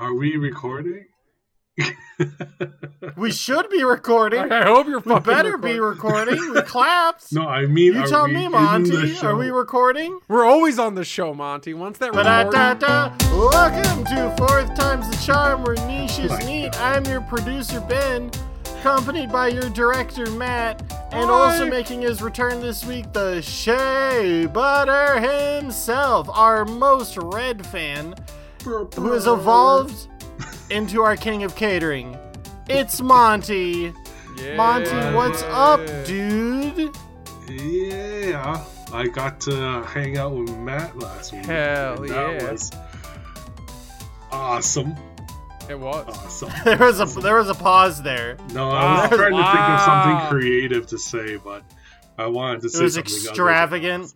Are we recording? We should be recording. I hope you're fucking recording. We clapped. No, I mean, you tell me, Monty. Are we recording? We're always on the show, Monty. Once that recording. Welcome to Fourth Times the Charm, where niche is neat. I'm your producer, Ben, accompanied by your director, Matt, and also making his return this week, the Shea Butter himself, our most red fan, who has evolved into our king of catering. It's Monty. Yeah. Monty, what's up, dude? Yeah, I got to hang out with Matt last week. Hell yeah. That was awesome. It was. Awesome. There was a pause there. No, I was trying to think of something creative to say, but I wanted to say something else. It was extravagant.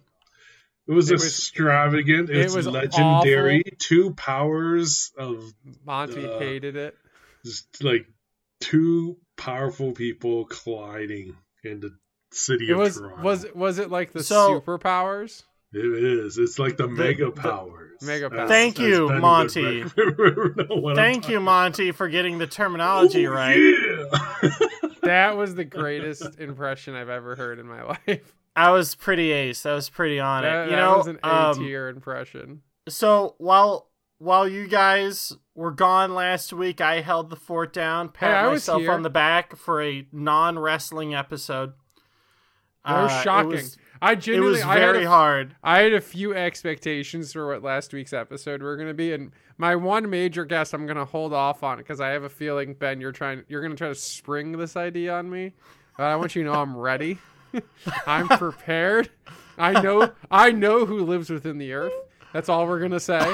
It was extravagant. It was legendary. Awful. 2 powers of Monty hated it. Just like 2 powerful people colliding in the city of Toronto. Was it like the superpowers? It is. It's like the mega powers. Mega powers. Thank you, Monty. Thank you, Monty, for getting the terminology right. Yeah. That was the greatest impression I've ever heard in my life. I was pretty ace. I was pretty on it. That was an A-tier impression. So while you guys were gone last week, I held the fort down, patted myself on the back for a non-wrestling episode. That was shocking. It was very hard. I had a few expectations for what last week's episode were going to be, and my one major guess I'm going to hold off on because I have a feeling, Ben, you're going to try to spring this idea on me. But I want you to know I'm ready. I'm prepared. I know who lives within the earth. That's all we're gonna say.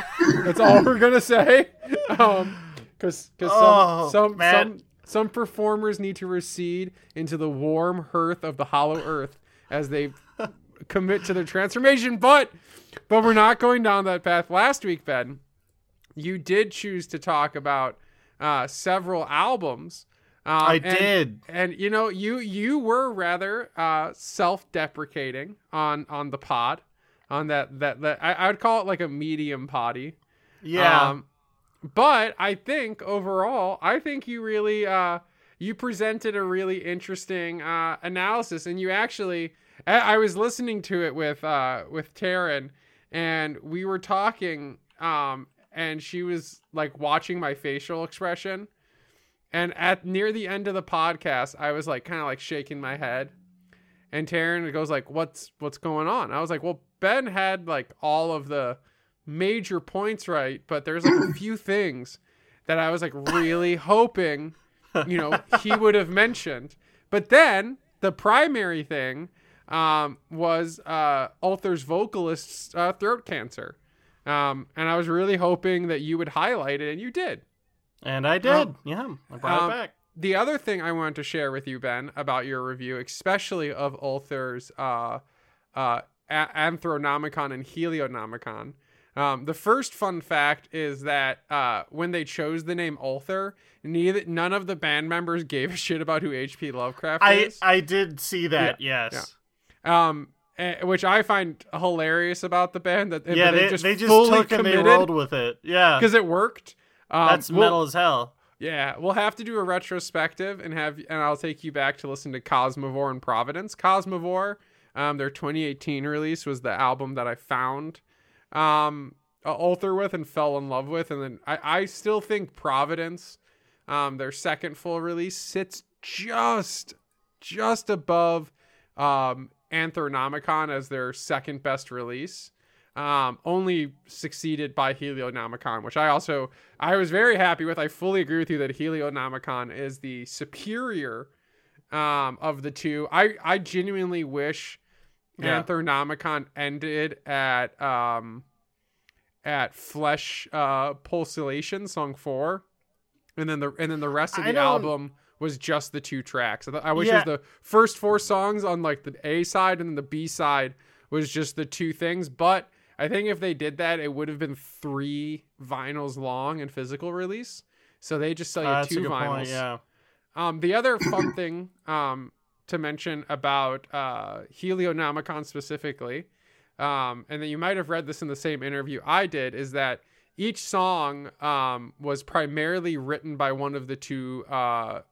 Because some performers need to recede into the warm hearth of the hollow earth as they commit to their transformation. But we're not going down that path. Last week, Ben, you did choose to talk about several albums. I did. And, you were rather self-deprecating on the pod, on that I would call it like a medium potty. Yeah. But I think overall, you really, you presented a really interesting analysis, and you actually, I was listening to it with Taryn, and we were talking, and she was like watching my facial expression. And near the end of the podcast, I was like kind of like shaking my head, and Taryn goes like, "What's going on?" I was like, "Well, Ben had like all of the major points right, but there's like a few things that I was like really hoping, he would have mentioned." But then the primary thing was Ulthar's vocalist's throat cancer, and I was really hoping that you would highlight it, and you did. And I did. I brought it back. The other thing I wanted to share with you, Ben, about your review, especially of Ulthar's Anthronomicon and Helionomicon. The first fun fact is that when they chose the name Ulthar, none of the band members gave a shit about who H.P. Lovecraft is. I did see that, yes. Yeah. Which I find hilarious about the band. They just took and they rolled with it. Yeah. Because it worked. That's metal as hell. Yeah, we'll have to do a retrospective and I'll take you back to listen to Cosmovore and Providence. Cosmovore, their 2018 release was the album that I found Ulthar with and fell in love with, and then I still think Providence, their second full release, sits just above Anthronomicon as their second best release. Only succeeded by Helionomicon, which I was very happy with. I fully agree with you that Helionomicon is the superior of the two. I genuinely wish Anthronomicon ended at Flesh Pulsation, song 4, and then the rest of the album was just the 2 tracks. I wish it was the first 4 songs on like the A side, and then the B side was just the 2 things, but I think if they did that, it would have been 3 vinyls long and physical release. So they just sell you 2 vinyls. Point, yeah. The other fun thing to mention about Helionomicon specifically, and that you might have read this in the same interview I did, is that Each song was primarily written by one of the two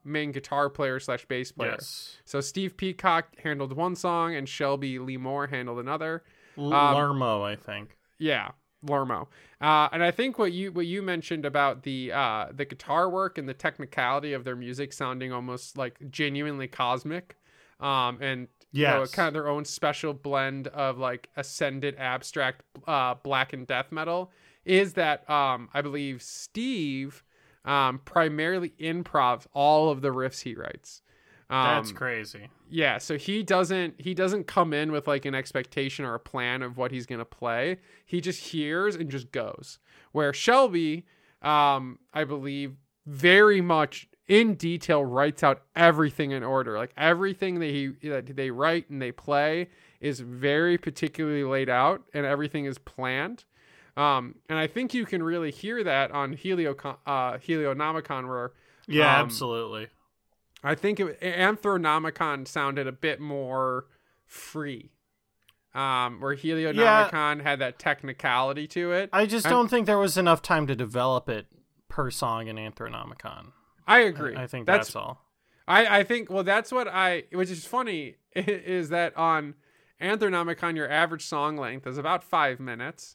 main guitar players / bass player. Yes. So Steve Peacock handled one song and Shelby Lee Moore handled another. Larmo, I think. Yeah, Larmo. And I think what you mentioned about the guitar work and the technicality of their music sounding almost like genuinely cosmic, and yes, you know, kind of their own special blend of like ascended abstract black and death metal, is that I believe Steve primarily improvs all of the riffs he writes. That's crazy. Yeah, so he doesn't come in with like an expectation or a plan of what he's gonna play. He just hears and just goes. Where Shelby, I believe, very much in detail writes out everything in order. Like everything that they write and they play is very particularly laid out, and everything is planned. And I think you can really hear that on Helionomicon, where absolutely. I think Anthronomicon sounded a bit more free, where Helionomicon had that technicality to it. I just don't think there was enough time to develop it per song in Anthronomicon. I agree. I think that's all. I think, well, that's what which is funny, is that on Anthronomicon, your average song length is about 5 minutes.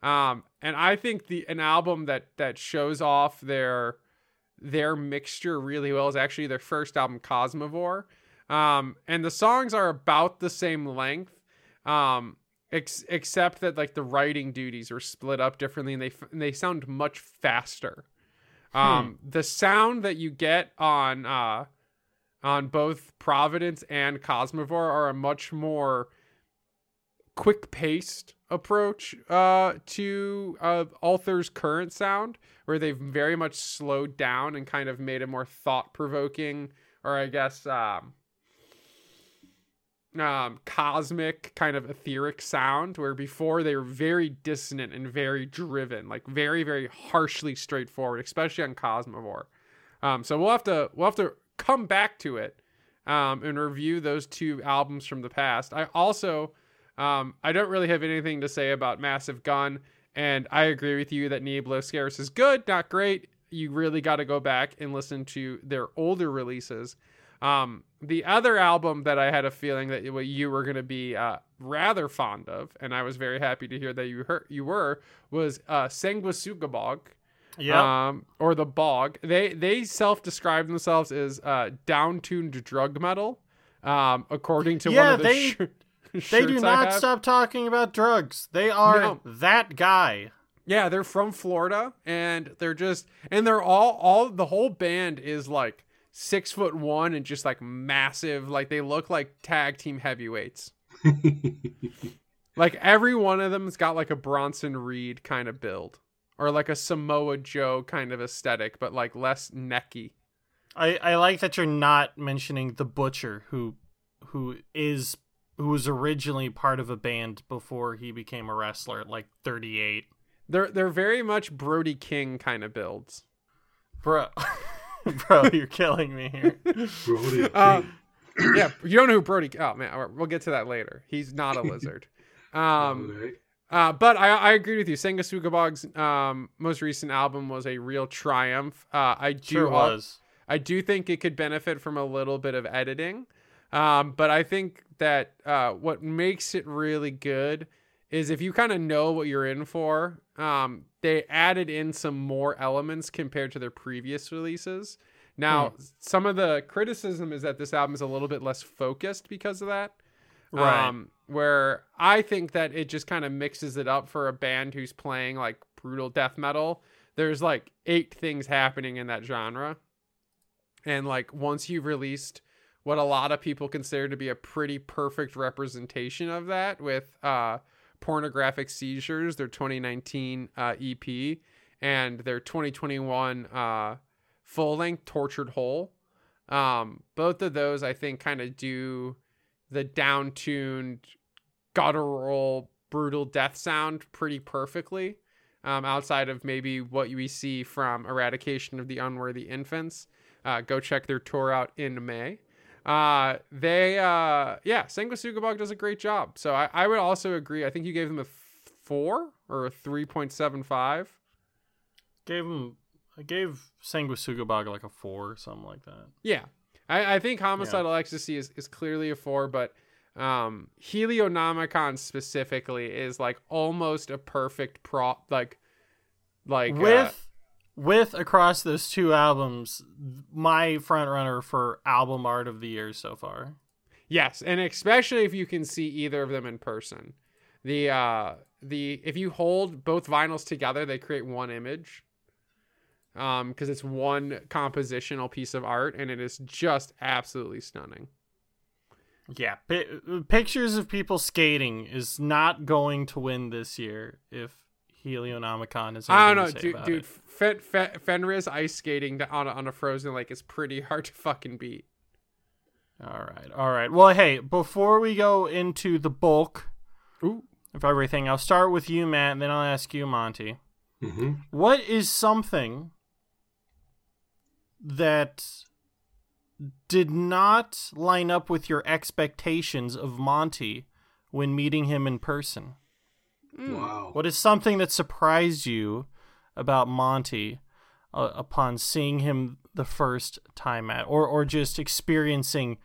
And I think an album that shows off their mixture really well is actually their first album, Cosmovore. And the songs are about the same length, except that like the writing duties were split up differently, and they sound much faster. The sound that you get on both Providence and Cosmovore are a much more quick-paced approach to Ulthar's current sound, where they've very much slowed down and kind of made a more thought-provoking, or I guess cosmic, kind of etheric sound, where before they were very dissonant and very driven, like very, very harshly straightforward, especially on Cosmovore. So we'll have to come back to it and review those two albums from the past. I also I don't really have anything to say about Massive Gun, and I agree with you that Nieblo Scarce is good, not great. You really got to go back and listen to their older releases. The other album that I had a feeling that you were going to be rather fond of, and I was very happy to hear that was Sanguisugabogg, or The Bog. They self-describe themselves as down-tuned drug metal, according to one of the... They do not stop talking about drugs. They are that guy. Yeah, they're from Florida, and they're just, and they're all the whole band is like 6'1" and just like massive. Like they look like tag team heavyweights. Like every one of them's got like a Bronson Reed kind of build, or like a Samoa Joe kind of aesthetic, but like less necky. I like that you're not mentioning the Butcher, who was originally part of a band before he became a wrestler at like 38. They're very much Brody King kind of builds. Bro, you're killing me here. Brody King. Yeah, you don't know who Brody... Oh, man, we'll get to that later. He's not a lizard. But I agree with you. Sanguisugabogg's most recent album was a real triumph. I do think it could benefit from a little bit of editing. But I think that what makes it really good is if you kind of know what you're in for. They added in some more elements compared to their previous releases. Now, some of the criticism is that this album is a little bit less focused because of that. Right. Where I think that it just kind of mixes it up for a band who's playing like brutal death metal. There's like 8 things happening in that genre. And like once you've released what a lot of people consider to be a pretty perfect representation of that with Pornographic Seizures, their 2019 EP, and their 2021 full-length Tortured Hole. Both of those, I think, kind of do the down-tuned, guttural, brutal death sound pretty perfectly, outside of maybe what we see from Eradication of the Unworthy Infants. Go check their tour out in May. Sanguisugabogg does a great job. So I would also agree. I think you gave them a 4 or a 3.75. I gave Sanguisugabogg like a 4 or something like that. Yeah. I think Homicidal Ecstasy is clearly a 4, but Helionomicon specifically is like almost a perfect prop, like with across those two albums, my front runner for album art of the year so far. Yes, and especially if you can see either of them in person. The if you hold both vinyls together, they create one image. Because it's one compositional piece of art, and it is just absolutely stunning. Yeah, pictures of people skating is not going to win this year if Helionomicon is. I don't know, dude. Fenrir's ice skating on a frozen lake is pretty hard to fucking beat. All right. Well, hey, before we go into the bulk of everything, I'll start with you, Matt, and then I'll ask you, Monty. Mm-hmm. What is something that did not line up with your expectations of Monty when meeting him in person? Wow. What is something that surprised you about Monty upon seeing him the first time at, or just experiencing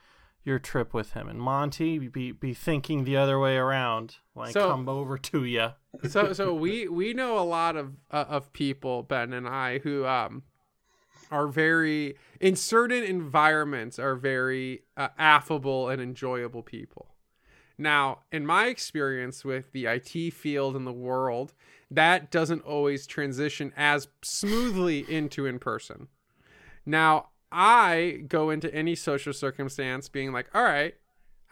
your trip with him? And Monty, be thinking the other way around when I come over to you. So we know a lot of people, Ben and I, who are very, in certain environments, are very affable and enjoyable people. Now, in my experience with the IT field and the world, that doesn't always transition as smoothly into in person. Now, I go into any social circumstance being like, all right,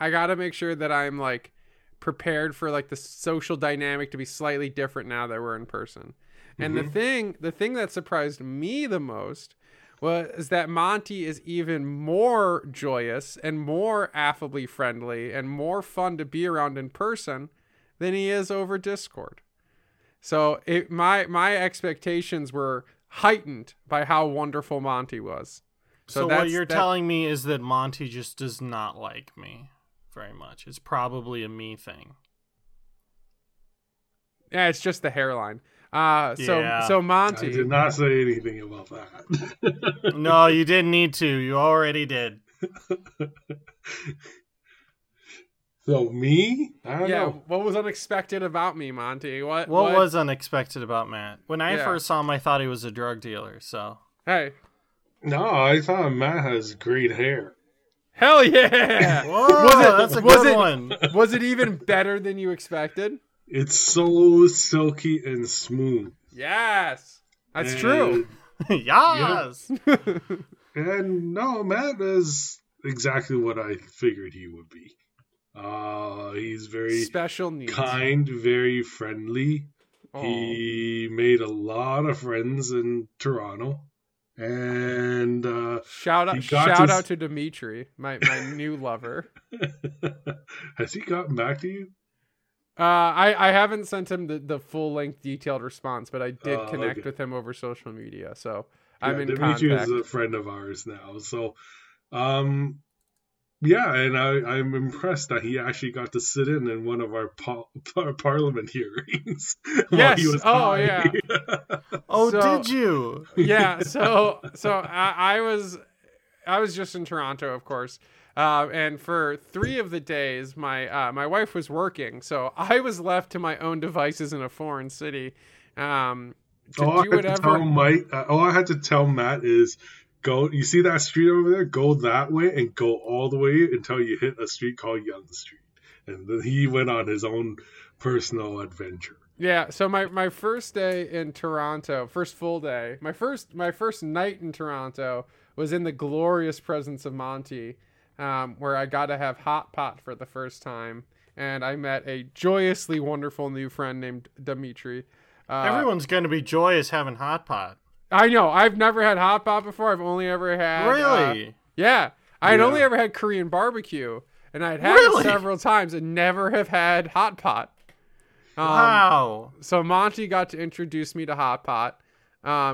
I got to make sure that I'm like prepared for like the social dynamic to be slightly different now that we're in person. And the thing that surprised me the most was that Monty is even more joyous and more affably friendly and more fun to be around in person than he is over Discord. So my expectations were heightened by how wonderful Monty was. So what you're telling me is that Monty just does not like me very much. It's probably a me thing. Yeah, it's just the hairline. So Monty, I did not say anything about that. No, you didn't need to. You already did. So me? I don't know. What was unexpected about me, Monty? What was unexpected about Matt? When I first saw him, I thought he was a drug dealer. So hey. No, I thought Matt has great hair. Hell yeah! Whoa, that's a good one. Was it even better than you expected? It's so silky and smooth. Yes! That's true. Yes! Yep. And no, Matt is exactly what I figured he would be. He's very special needs, kind, very friendly. Aww. He made a lot of friends in Toronto. And shout out to Dimitri, my new lover. Has he gotten back to you? I haven't sent him the full length detailed response, but I did connect with him over social media. So yeah, I'm in Dimitri contact. Dimitri is a friend of ours now. So, and I'm impressed that he actually got to sit in one of our parliament hearings. Yes. He was yeah. Did you? Yeah. So I was just in Toronto, of course. And for 3 of the days, my wife was working, so I was left to my own devices in a foreign city. All I had to tell Matt is, go. You see that street over there? Go that way and go all the way until you hit a street called Young Street. And then he went on his own personal adventure. Yeah. So my first day in Toronto, first full day, my first night in Toronto was in the glorious presence of Monty, where I got to have hot pot for the first time, and I met a joyously wonderful new friend named Dimitri. Everyone's going to be joyous having hot pot. I know. I've never had hot pot before. I've only ever had... Really? I'd only ever had Korean barbecue, and I'd had it several times and never have had hot pot. Wow. So Monty got to introduce me to hot pot.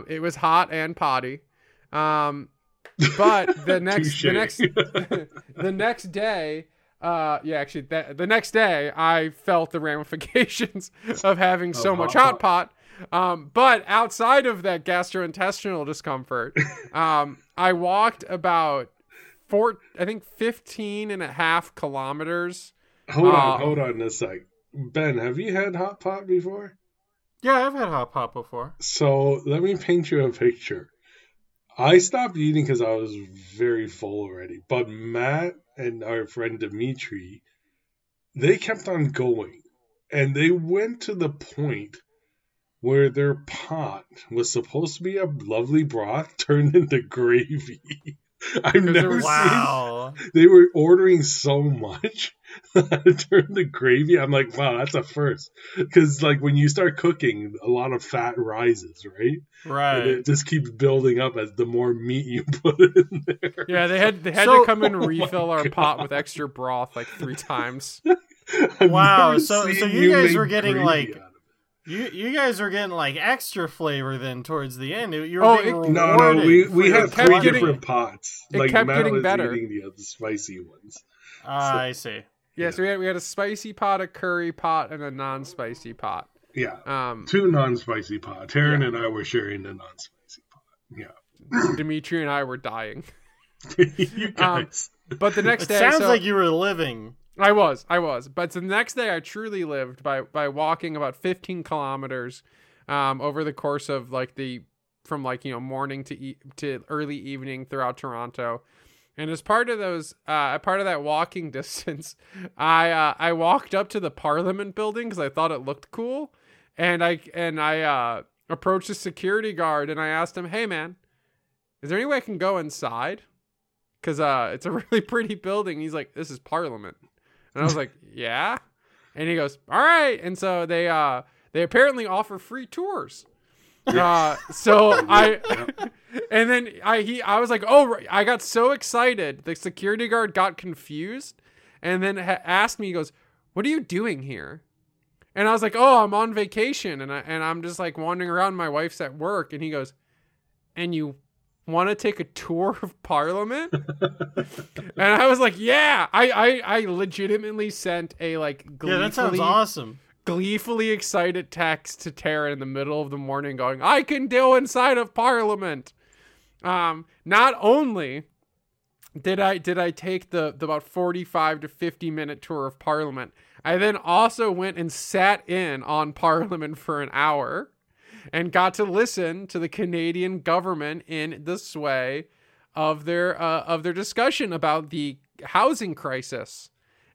It was hot and potty. But the next day... the next day I felt the ramifications of having so much hot pot. But outside of that gastrointestinal discomfort, I walked about 15.5 kilometers. Hold on a sec. Ben, have you had hot pot before? Yeah, I've had hot pot before. So let me paint you a picture. I stopped eating because I was very full already. But Matt and our friend Dimitri, they kept on going. And they went to the point where their pot was supposed to be a lovely broth turned into gravy. I've never seen. They were ordering so much that turned to gravy. I'm like, wow, that's a first. Because like when you start cooking, a lot of fat rises, right? Right. And it just keeps building up as the more meat you put in there. Yeah, they had to come and refill our pot with extra broth like 3 times. Wow. So you guys were getting like. You guys were getting like extra flavor then towards the end. You were we had 3 different pots. It like kept Matt getting was better. Eating the other spicy ones. I see. Yeah, so we had a spicy pot, a curry pot, and a non-spicy pot. Yeah, 2 non-spicy pots. Taryn and I were sharing the non-spicy pot. Yeah, Dimitri and I were dying. You guys. But the next day, sounds like you were living. I was. But the next day I truly lived by walking about 15 kilometers over the course of like morning to early evening throughout Toronto. And as part of those, part of that walking distance, I walked up to the Parliament building because I thought it looked cool. And I approached the security guard and I asked him, hey man, is there any way I can go inside? Because it's a really pretty building. He's like, this is Parliament. And I was like, yeah. And he goes, all right. And so they apparently offer free tours. I was like, oh, I got so excited. The security guard got confused and then asked me, he goes, what are you doing here? And I was like, oh, I'm on vacation. And I'm just like wandering around. My wife's at work. And he goes, and you want to take a tour of Parliament? And I was like, yeah, I legitimately sent a like that sounds awesome, gleefully excited text to Tara in the middle of the morning going, I can do inside of Parliament. Not only did I take the about 45 to 50 minute tour of Parliament, I then also went and sat in on Parliament for an hour and got to listen to the Canadian government in the sway of their discussion about the housing crisis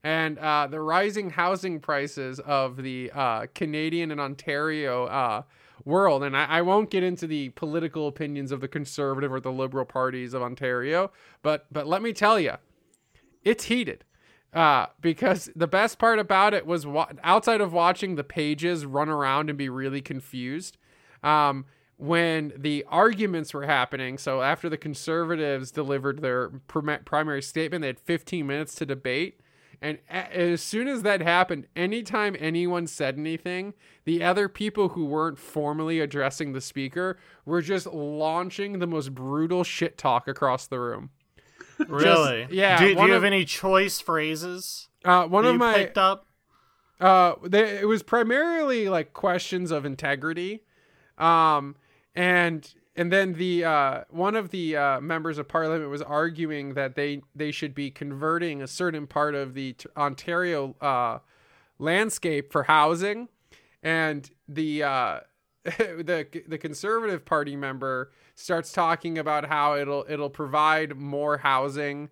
and the rising housing prices of the Canadian and Ontario world. And I won't get into the political opinions of the Conservative or the Liberal parties of Ontario, but let me tell you, it's heated. Because the best part about it was outside of watching the pages run around and be really confused. When the arguments were happening, so after the Conservatives delivered their primary statement, they had 15 minutes to debate. And as soon as that happened, anytime anyone said anything, the other people who weren't formally addressing the speaker were just launching the most brutal shit talk across the room. Really? Just, yeah. Do you have any choice phrases? One of my picked up. It was primarily like questions of integrity. And then the one of the members of Parliament was arguing that they should be converting a certain part of the Ontario landscape for housing, and the the Conservative Party member starts talking about how it'll provide more housing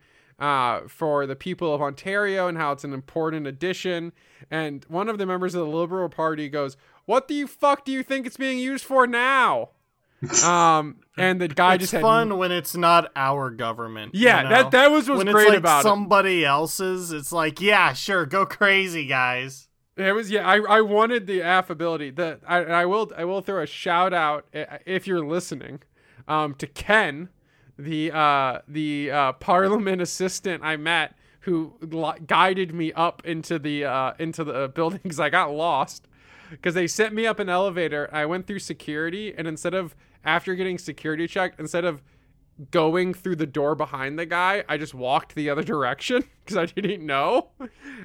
for the people of Ontario and how it's an important addition. And one of the members of the Liberal Party goes, what the fuck do you think it's being used for now? And the guy it's fun when it's not our government. Yeah, you know? that was what's when great like about somebody else's. It's like, yeah, sure, go crazy, guys. It was I wanted the affability. I will throw a shout out if you're listening, to Ken, the Parliament assistant I met who guided me up into the building because I got lost. Because they sent me up an elevator, I went through security, and instead of, after getting security checked, going through the door behind the guy, I just walked the other direction because I didn't know.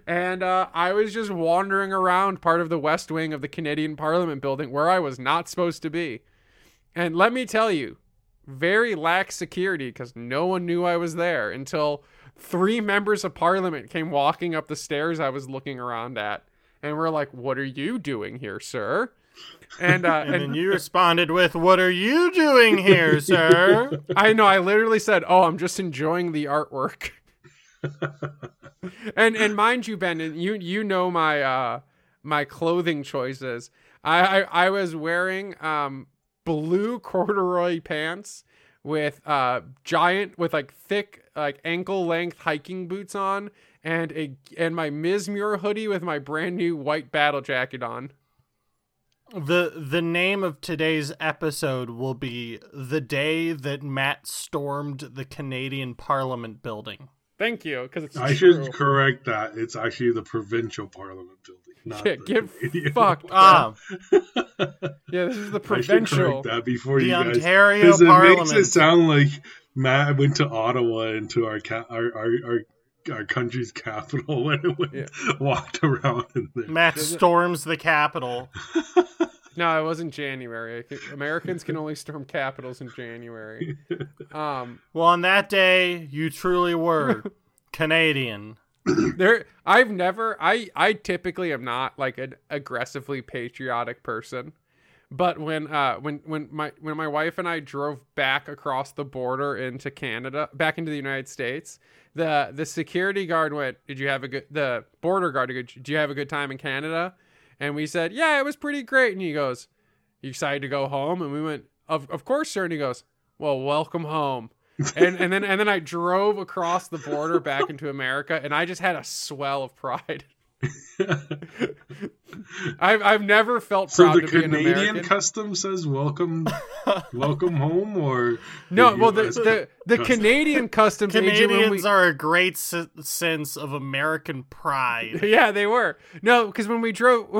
And I was just wandering around part of the West Wing of the Canadian Parliament building where I was not supposed to be. And let me tell you, very lax security because no one knew I was there until three members of Parliament came walking up the stairs I was looking around at. And we're like, "What are you doing here, sir?" And then you responded with, "What are you doing here, sir?" I know. I literally said, "Oh, I'm just enjoying the artwork." and mind you, Ben, you know my my clothing choices. I was wearing blue corduroy pants with thick ankle length hiking boots on, and my Ms. Muir hoodie with my brand new white battle jacket on. The name of today's episode will be The Day That Matt Stormed the Canadian Parliament Building. Thank you, because it's I should correct that. It's actually the provincial parliament building. Not get fucked up. Yeah, this is the provincial. I should correct that before the you guys. Ontario because Parliament. It makes it sound like Matt went to Ottawa and to our country's capital when it went, walked around in there. Matt storms the Capitol. No, it wasn't January. I think Americans can only storm capitals in January. Well, on that day, you truly were Canadian. I typically am not like an aggressively patriotic person, but when my wife and I drove back across the border into Canada, back into the United States, the security guard went, the border guard, "Did you have a good time in Canada?" And we said, "Yeah, it was pretty great." And he goes, "You excited to go home?" And we went, of course, sir." And he goes, "Well, welcome home." And then I drove across the border back into America, and I just had a swell of pride. I've never felt proud to be an American. So the Canadian custom says welcome home, or no? Well, the Canadian custom. Canadians are a great sense of American pride. Yeah, they were. No, because when we drove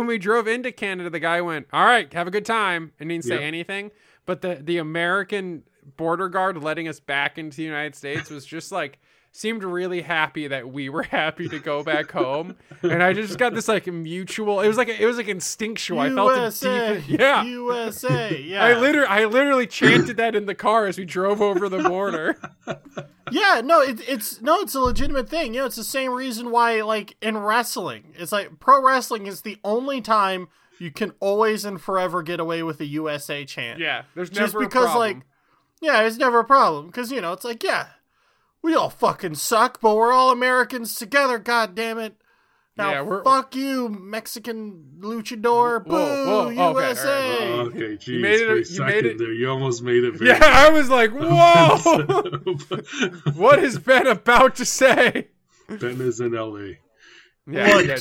into Canada, the guy went, "All right, have a good time," and didn't say anything. But the American border guard letting us back into the United States was just like, seemed really happy that we were happy to go back home. And I just got this like mutual, it was like instinctual. USA, I felt it deep. Yeah. USA. Yeah. I literally chanted that in the car as we drove over the border. Yeah, no, it's a legitimate thing. You know, it's the same reason why, like, in wrestling, it's like pro wrestling is the only time you can always and forever get away with a USA chant. Yeah. There's never a problem. It's never a problem. 'Cause you know, it's like, yeah, we all fucking suck, but we're all Americans together, goddammit. Now, fuck you, Mexican luchador. Whoa, boo, whoa, USA. Okay, all right. Okay, geez, you made it there. You almost made it. Yeah, I was like, whoa. What is Ben about to say? Ben is in L.A. Yeah, well, like,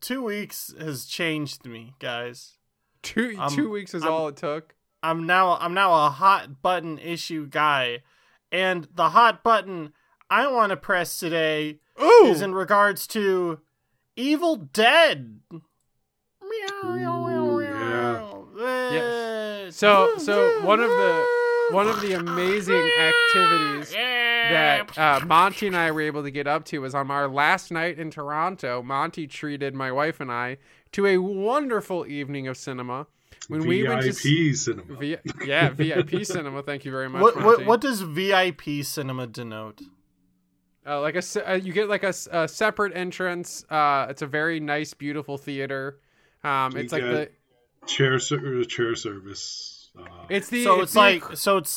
two weeks has changed me, guys. Two weeks is all it took. I'm now a hot button issue guy. And the hot button I want to press today is in regards to Evil Dead. Yes. So one of the amazing activities that Monty and I were able to get up to was on our last night in Toronto. Monty treated my wife and I to a wonderful evening of cinema. When we went to VIP cinema. VIP cinema. Thank you very much. What does VIP cinema denote? You get like a separate entrance. It's a very nice, beautiful theater. It's like the chair service. It's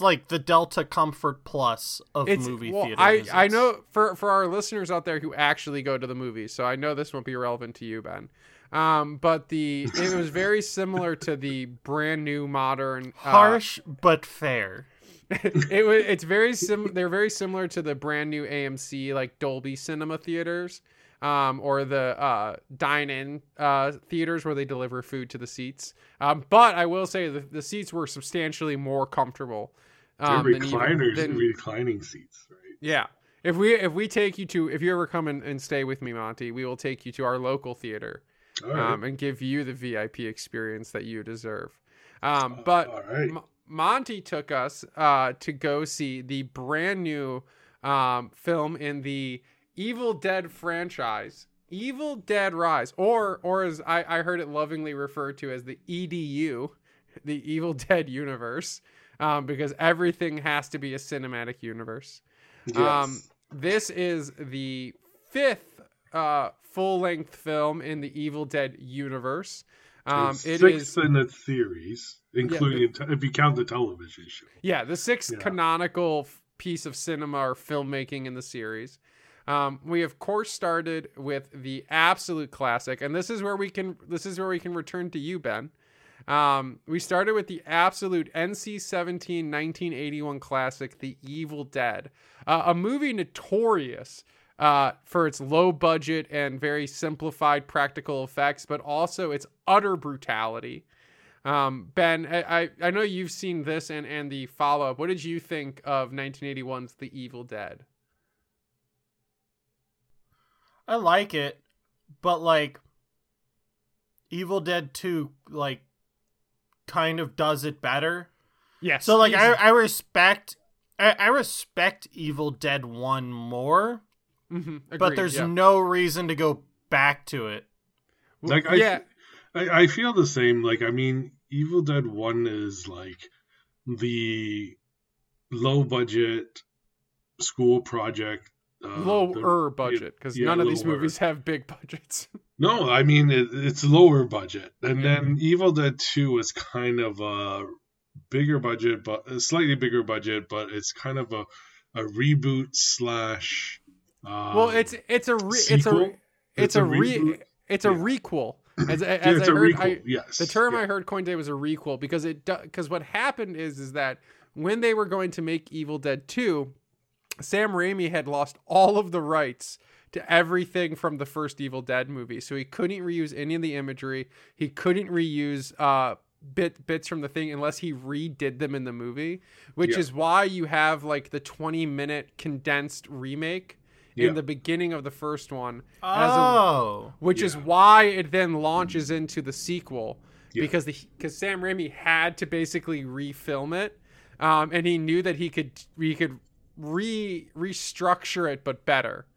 like the Delta Comfort Plus of movie theater. I know for our listeners out there who actually go to the movies, so I know this won't be relevant to you, Ben. But it was very similar to the brand new modern harsh but fair. They're very similar to the brand new AMC like Dolby Cinema theaters, or the dine-in theaters where they deliver food to the seats. But I will say the seats were substantially more comfortable. They're recliners and reclining seats, right? Yeah. If you ever come and stay with me, Monty, we will take you to our local theater. Right. And give you the VIP experience that you deserve. But right. M- Monty took us to go see the brand new film in the Evil Dead franchise, Evil Dead Rise, or as I heard it lovingly referred to as the EDU, the Evil Dead universe, because everything has to be a cinematic universe. Yes. This is the fifth full-length film in the Evil Dead universe. It is sixth in its series, including if you count the television show. Yeah, the sixth canonical piece of cinema or filmmaking in the series. We of course started with the absolute classic, and this is where we can return to you, Ben. We started with the absolute NC-17 1981 classic, The Evil Dead, a movie notorious for its low budget and very simplified practical effects, but also its utter brutality. Ben, I know you've seen this and the follow-up. What did you think of 1981's The Evil Dead? I like it, but like Evil Dead 2 like kind of does it better. Yes. So like I respect Evil Dead 1 more. Mm-hmm. Agreed, but there's no reason to go back to it. Like I feel the same. Like, I mean, Evil Dead 1 is like the low budget school project. Lower budget, because none of these movies have big budgets. No, I mean, it's lower budget. And then Evil Dead 2 was kind of a bigger budget, but a slightly bigger budget, but it's kind of a reboot slash... well, it's a requel. As I heard, the term I heard coined today was a requel, because what happened is that when they were going to make Evil Dead 2, Sam Raimi had lost all of the rights to everything from the first Evil Dead movie, so he couldn't reuse any of the imagery. He couldn't reuse bits from the thing unless he redid them in the movie, which is why you have like the 20-minute condensed remake in the beginning of the first one, is why it then launches into the sequel, because Sam Raimi had to basically refilm it, and he knew that he could restructure it but better.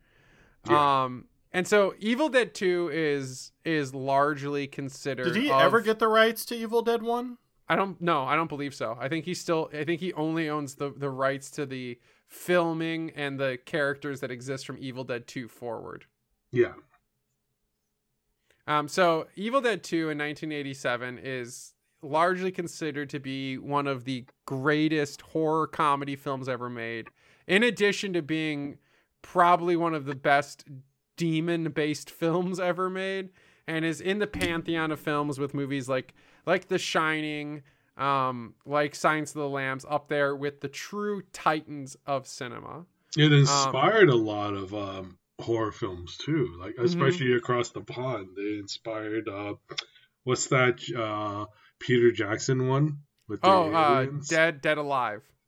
And so Evil Dead 2 is largely considered. Did he ever get the rights to Evil Dead 1? I don't believe so. I think he only owns the rights to the filming and the characters that exist from Evil Dead 2 forward. So Evil Dead 2 in 1987 is largely considered to be one of the greatest horror comedy films ever made, in addition to being probably one of the best demon-based films ever made, and is in the pantheon of films with movies like The Shining, like Silence of the Lambs, up there with the true titans of cinema. It inspired a lot of horror films too, like especially Across the Pond. They inspired what's that Peter Jackson one with the aliens?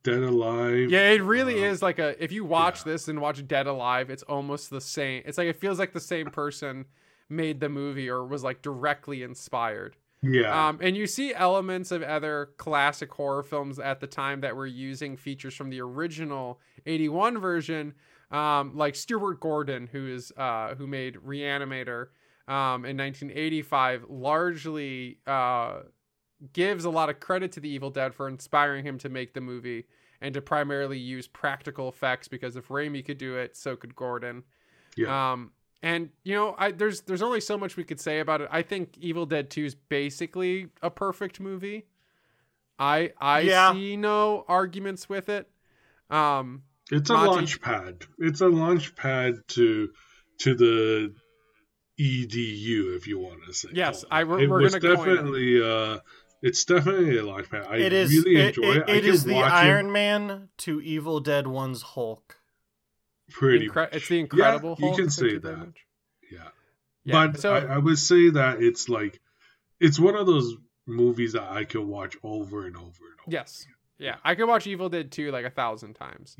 Dead Alive. Yeah, it really is like if you watch this and watch Dead Alive, it's almost the same. It's like it feels like the same person made the movie or was like directly inspired. And you see elements of other classic horror films at the time that were using features from the original 81 version, like Stuart Gordon, who made Reanimator in 1985, largely gives a lot of credit to the Evil Dead for inspiring him to make the movie and to primarily use practical effects, because if Raimi could do it, so could Gordon. And, you know, there's only so much we could say about it. I think Evil Dead 2 is basically a perfect movie. I see no arguments with it. It's a launch pad. It's a launch pad to the EDU, if you want to say. Yes, it's definitely a launch pad. I really enjoy it. It is the Iron Man to Evil Dead 1's Hulk. It's the Incredible Hulk. You can say that. But so, I would say that it's like, it's one of those movies that I could watch over and over and over. Yeah. I could watch Evil Dead 2 like 1,000 times.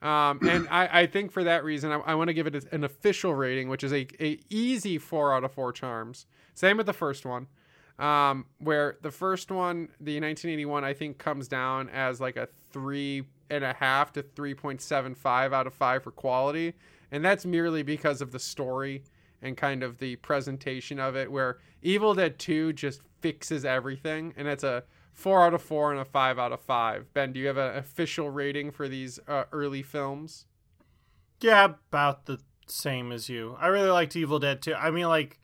And I think for that reason, I want to give it an official rating, which is a easy 4 out of 4 charms. Same with the first one. Where the first one, the 1981, I think comes down as like a 3.5 to 3.75 out of 5 for quality. And that's merely because of the story and kind of the presentation of it, where Evil Dead 2 just fixes everything. And it's a 4 out of 4 and a 5 out of 5. Ben, do you have an official rating for these early films? Yeah, about the same as you. I really liked Evil Dead 2. I mean, like,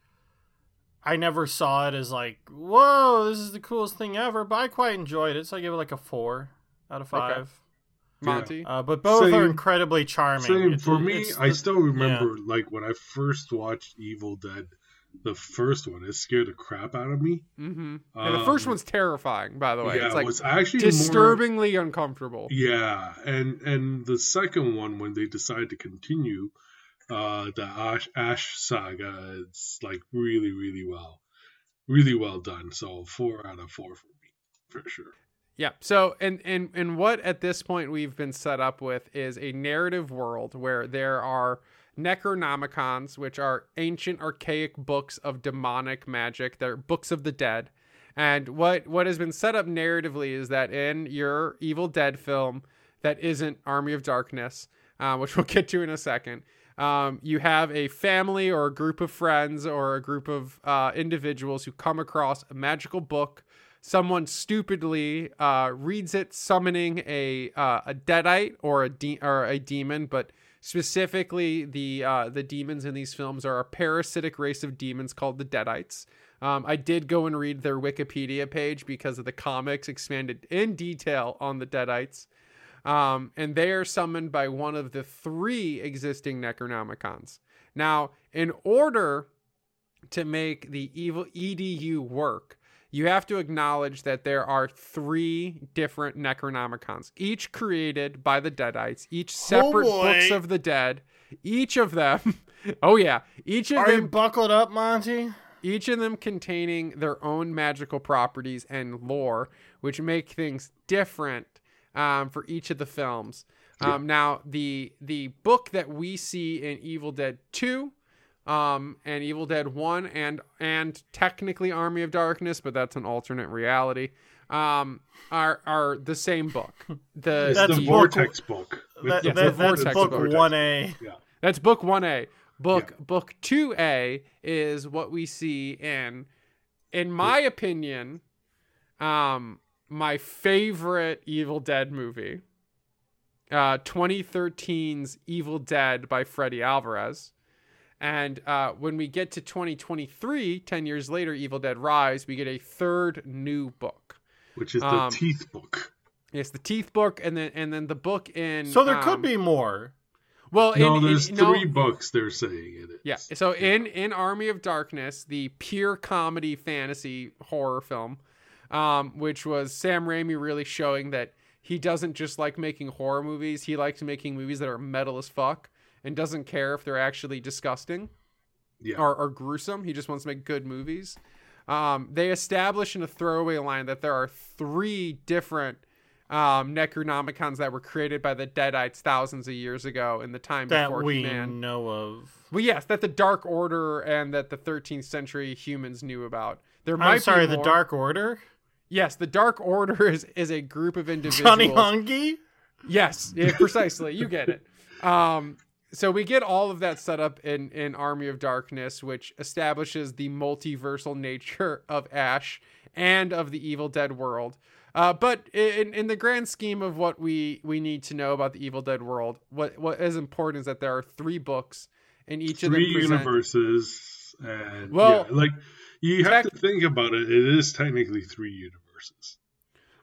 I never saw it as like, whoa, this is the coolest thing ever, but I quite enjoyed it. So I give it like a 4 out of 5. Okay. Monty. But both are incredibly charming. Same. For me, I still remember like when I first watched Evil Dead, the first one, it scared the crap out of me. Mm-hmm. And the first one's terrifying, by the way. Yeah, it's like it's actually disturbingly uncomfortable. Yeah, and the second one, when they decide to continue the Ash saga, it's like really, really well. Really well done. So 4 out of 4 for me, for sure. Yeah. So, and what at this point we've been set up with is a narrative world where there are Necronomicons, which are ancient archaic books of demonic magic. They're books of the dead. And what has been set up narratively is that in your Evil Dead film that isn't Army of Darkness, which we'll get to in a second, you have a family or a group of friends or a group of individuals who come across a magical book. Someone stupidly reads it, summoning a deadite or a demon, but specifically the demons in these films are a parasitic race of demons called the Deadites. I did go and read their Wikipedia page because of the comics expanded in detail on the Deadites, and they are summoned by one of the 3 existing Necronomicons. Now, in order to make the evil EDU work, you have to acknowledge that there are 3 different Necronomicons, each created by the Deadites, each separate books of the dead. Each of them, Are you buckled up, Monty? Each of them containing their own magical properties and lore, which make things different for each of the films. Now, the book that we see in Evil Dead 2. And Evil Dead 1 and technically Army of Darkness, but that's an alternate reality, are the same book. That's the Vortex book. That's book 1A. Yeah. That's book 1A. Book 2A is what we see in my opinion, my favorite Evil Dead movie, 2013's Evil Dead by Freddie Alvarez. And when we get to 2023, 10 years later, Evil Dead Rise, we get a 3rd new book, which is the Teeth book. Yes, the Teeth book, and then the book in. So there could be more. Well, there's 3 books they're saying it is. Yeah. So in Army of Darkness, the pure comedy fantasy horror film, which was Sam Raimi really showing that he doesn't just like making horror movies; he likes making movies that are metal as fuck. And doesn't care if they're actually disgusting or gruesome. He just wants to make good movies. They establish in a throwaway line that there are 3 different Necronomicons that were created by the Deadites thousands of years ago in the time that before human. That we know of. Well, yes, that the Dark Order and that the 13th century humans knew about. There might be more. The Dark Order? Yes, the Dark Order is a group of individuals. Johnny Hungy? Yes, precisely. You get it. So we get all of that set up in Army of Darkness, which establishes the multiversal nature of Ash and of the Evil Dead world. But in the grand scheme of what we need to know about the Evil Dead world, what is important is that there are 3 books in each of them. 3 universes. And you have to think about it. It is technically 3 universes.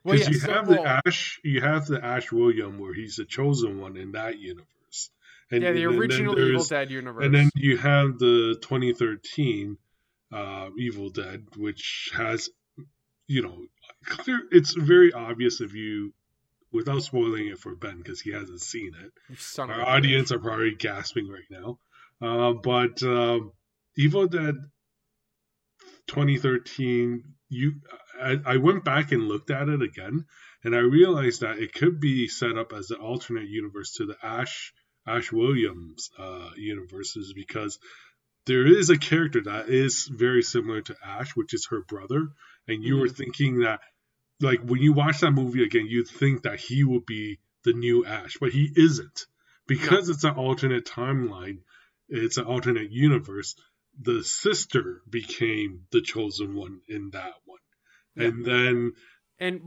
Because you have the Ash Williams where he's the chosen one in that universe. And, the original Evil Dead universe. And then you have the 2013 Evil Dead, which has, it's very obvious if you, without spoiling it for Ben, because he hasn't seen it. Our audience are probably gasping right now. But Evil Dead 2013, I went back and looked at it again, and I realized that it could be set up as an alternate universe to the Ash Williams universes, because there is a character that is very similar to Ash, which is her brother. And you were thinking that, like, when you watch that movie again, you'd think that he would be the new Ash, but he isn't. Because it's an alternate timeline, it's an alternate universe, the sister became the chosen one in that one. And then... And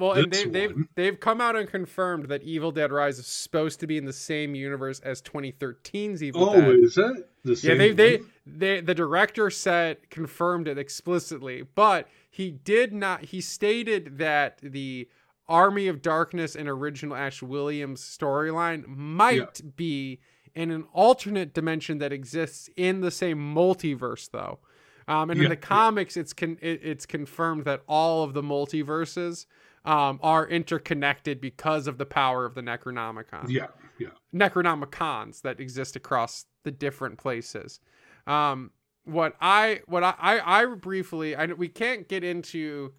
they've come out and confirmed that Evil Dead Rise is supposed to be in the same universe as 2013's Evil Dead. Oh, is that the same? Yeah, the director said, confirmed it explicitly, but he did not. He stated that the Army of Darkness and original Ash Williams storyline might be in an alternate dimension that exists in the same multiverse, though. And in the comics, it's confirmed that all of the multiverses are interconnected because of the power of the Necronomicon. Necronomicons that exist across the different places. We can't get into.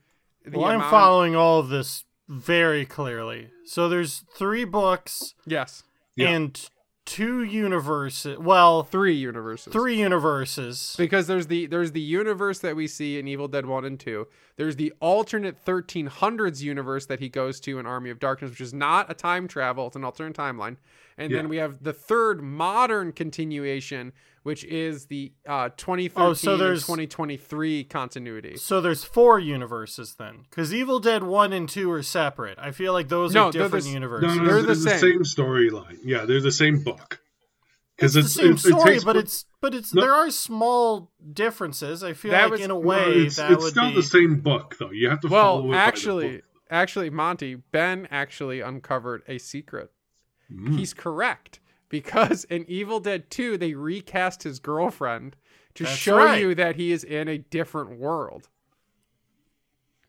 I'm following all of this very clearly. So there's 3 books. Yes. And. 2 universes. Well, 3 universes. 3 universes. Because there's the universe that we see in Evil Dead 1 and 2. There's the alternate 1300s universe that he goes to in Army of Darkness, which is not a time travel. It's an alternate timeline. And then we have the third modern continuation, which is the 2013 and 2023 continuity. So there's 4 universes then. Because Evil Dead 1 and 2 are separate. I feel like those are different universes. No, they're the same storyline. Yeah, they're the same book. It's the same story, but there are small differences. I feel like in a way it's not the same book though. You have to follow it. Actually, Monty, Ben actually uncovered a secret. Mm. He's correct, because in Evil Dead 2 they recast his girlfriend to show you that he is in a different world.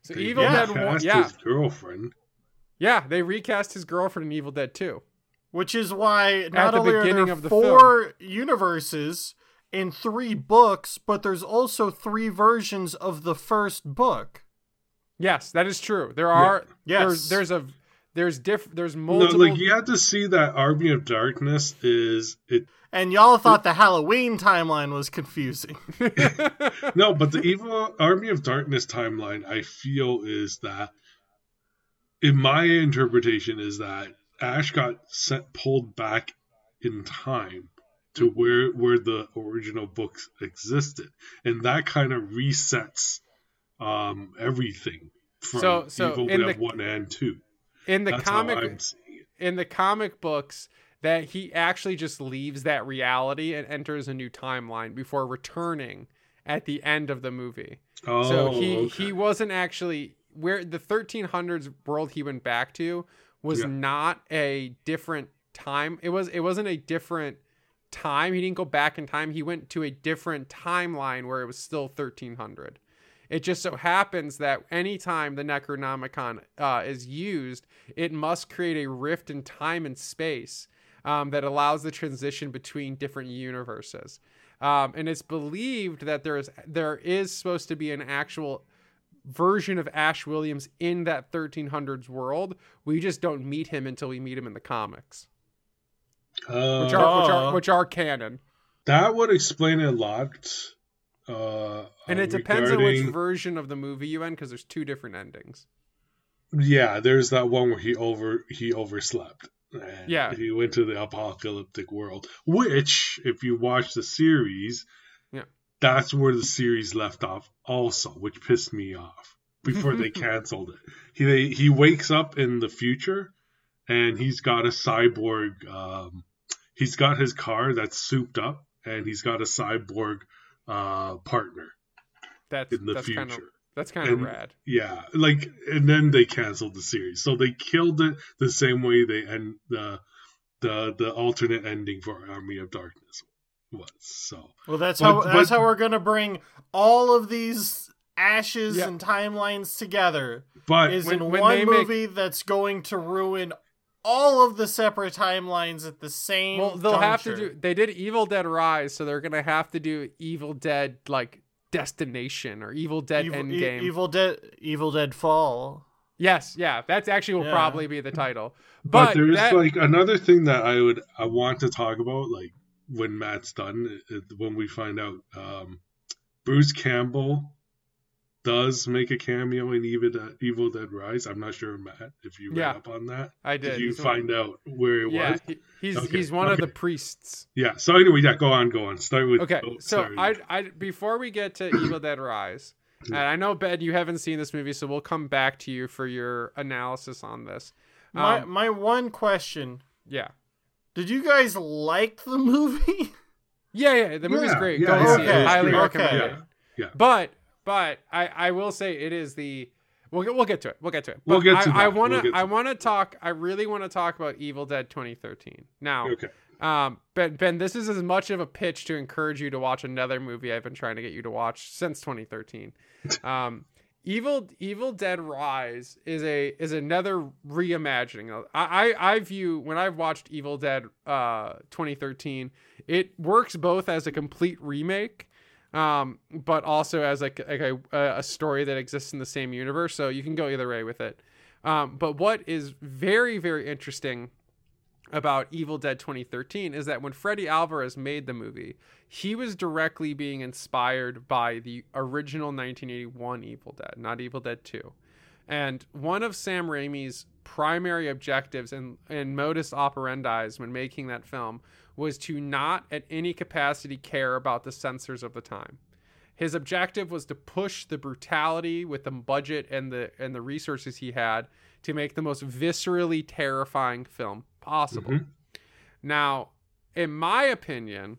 So Evil Dead 1, his girlfriend. Yeah, they recast his girlfriend in Evil Dead 2. Which is why not only are there 4 universes and 3 books, but there's also 3 versions of the first book. Yes, that is true. There are there's multiple. No, like you have to see that Army of Darkness is it. And y'all thought the Halloween timeline was confusing. No, but the evil Army of Darkness timeline, I feel, is that, in my interpretation, is that Ash got pulled back in time to where the original books existed, and that kind of resets everything from Evil Dead 1 and 2. In the comic books, that he actually just leaves that reality and enters a new timeline before returning at the end of the movie. Oh, so he wasn't actually where the 1300s world he went back to. Was not a different time. It wasn't a different time. He didn't go back in time. He went to a different timeline where it was still 1300. It just so happens that anytime the Necronomicon is used, it must create a rift in time and space that allows the transition between different universes. And it's believed that there is supposed to be an actual version of Ash Williams in that 1300s world. We just don't meet him until we meet him in the comics, which are canon. That would explain a lot. And it depends on which version of the movie you end, because there's 2 different endings. Yeah, there's that one where he overslept. Yeah, he went to the apocalyptic world, which, if you watch the series. That's where the series left off also, which pissed me off before they canceled it. He wakes up in the future, and he's got a cyborg. He's got his car that's souped up, and he's got a cyborg partner. That's future. That's kind of rad. Yeah, like, and then they canceled the series, so they killed it the same way they end the alternate ending for Army of Darkness. That's how we're gonna bring all of these Ashes and timelines together. But is in one movie that's going to ruin all of the separate timelines at the same. Well, they'll have to do. They did Evil Dead Rise, so they're gonna have to do Evil Dead like Destination or Evil Dead Endgame. Evil Dead Fall. Yes, yeah, that's actually will probably be the title. But there's another thing that I want to talk about, like. when Matt's done, when we find out, Bruce Campbell does make a cameo in Evil Dead Rise. I'm not sure, Matt, if you read up on that. I did. Did you find out where it was? Yeah, he's one of the priests. Yeah, so anyway, go on. Start with... Okay, before we get to Evil Dead Rise, and I know, Ben, you haven't seen this movie, so we'll come back to you for your analysis on this. My one question... Yeah. Did you guys like the movie? Yeah, the movie's great. Yeah, go see it. Highly recommend it. Yeah. But I will say it is the we'll get to it. We'll get to it. But we'll get to it. I really want to talk about Evil Dead 2013. Now, okay. Ben, this is as much of a pitch to encourage you to watch another movie I've been trying to get you to watch since 2013. Evil Dead Rise is another reimagining. I view, when I've watched Evil Dead 2013, it works both as a complete remake, but also as a story that exists in the same universe. So you can go either way with it. But what is very, very interesting about Evil Dead 2013 is that when Freddie Alvarez made the movie, he was directly being inspired by the original 1981 Evil Dead, not Evil Dead 2. And one of Sam Raimi's primary objectives and modus operandi when making that film was to not at any capacity care about the censors of the time. His objective was to push the brutality with the budget and the resources he had to make the most viscerally terrifying film possible. Mm-hmm. Now, in my opinion,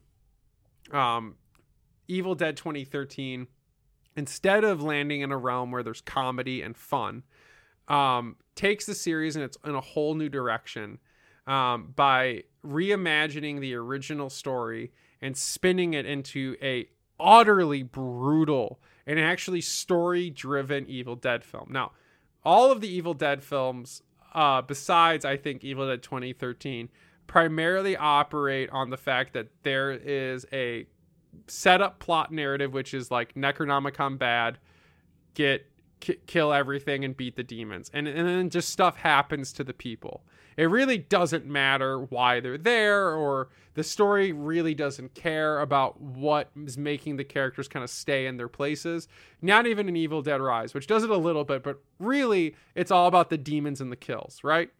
Evil Dead 2013, instead of landing in a realm where there's comedy and fun, takes the series and it's in a whole new direction by reimagining the original story and spinning it into a utterly brutal and actually story-driven Evil Dead film. Now, all of the Evil Dead films, besides, I think, Evil Dead 2013, primarily operate on the fact that there is a setup plot narrative, which is like Necronomicon bad, kill everything and beat the demons. And then just stuff happens to the people. It really doesn't matter why they're there, or the story really doesn't care about what is making the characters kind of stay in their places. Not even in Evil Dead Rise, which does it a little bit, but really it's all about the demons and the kills, right?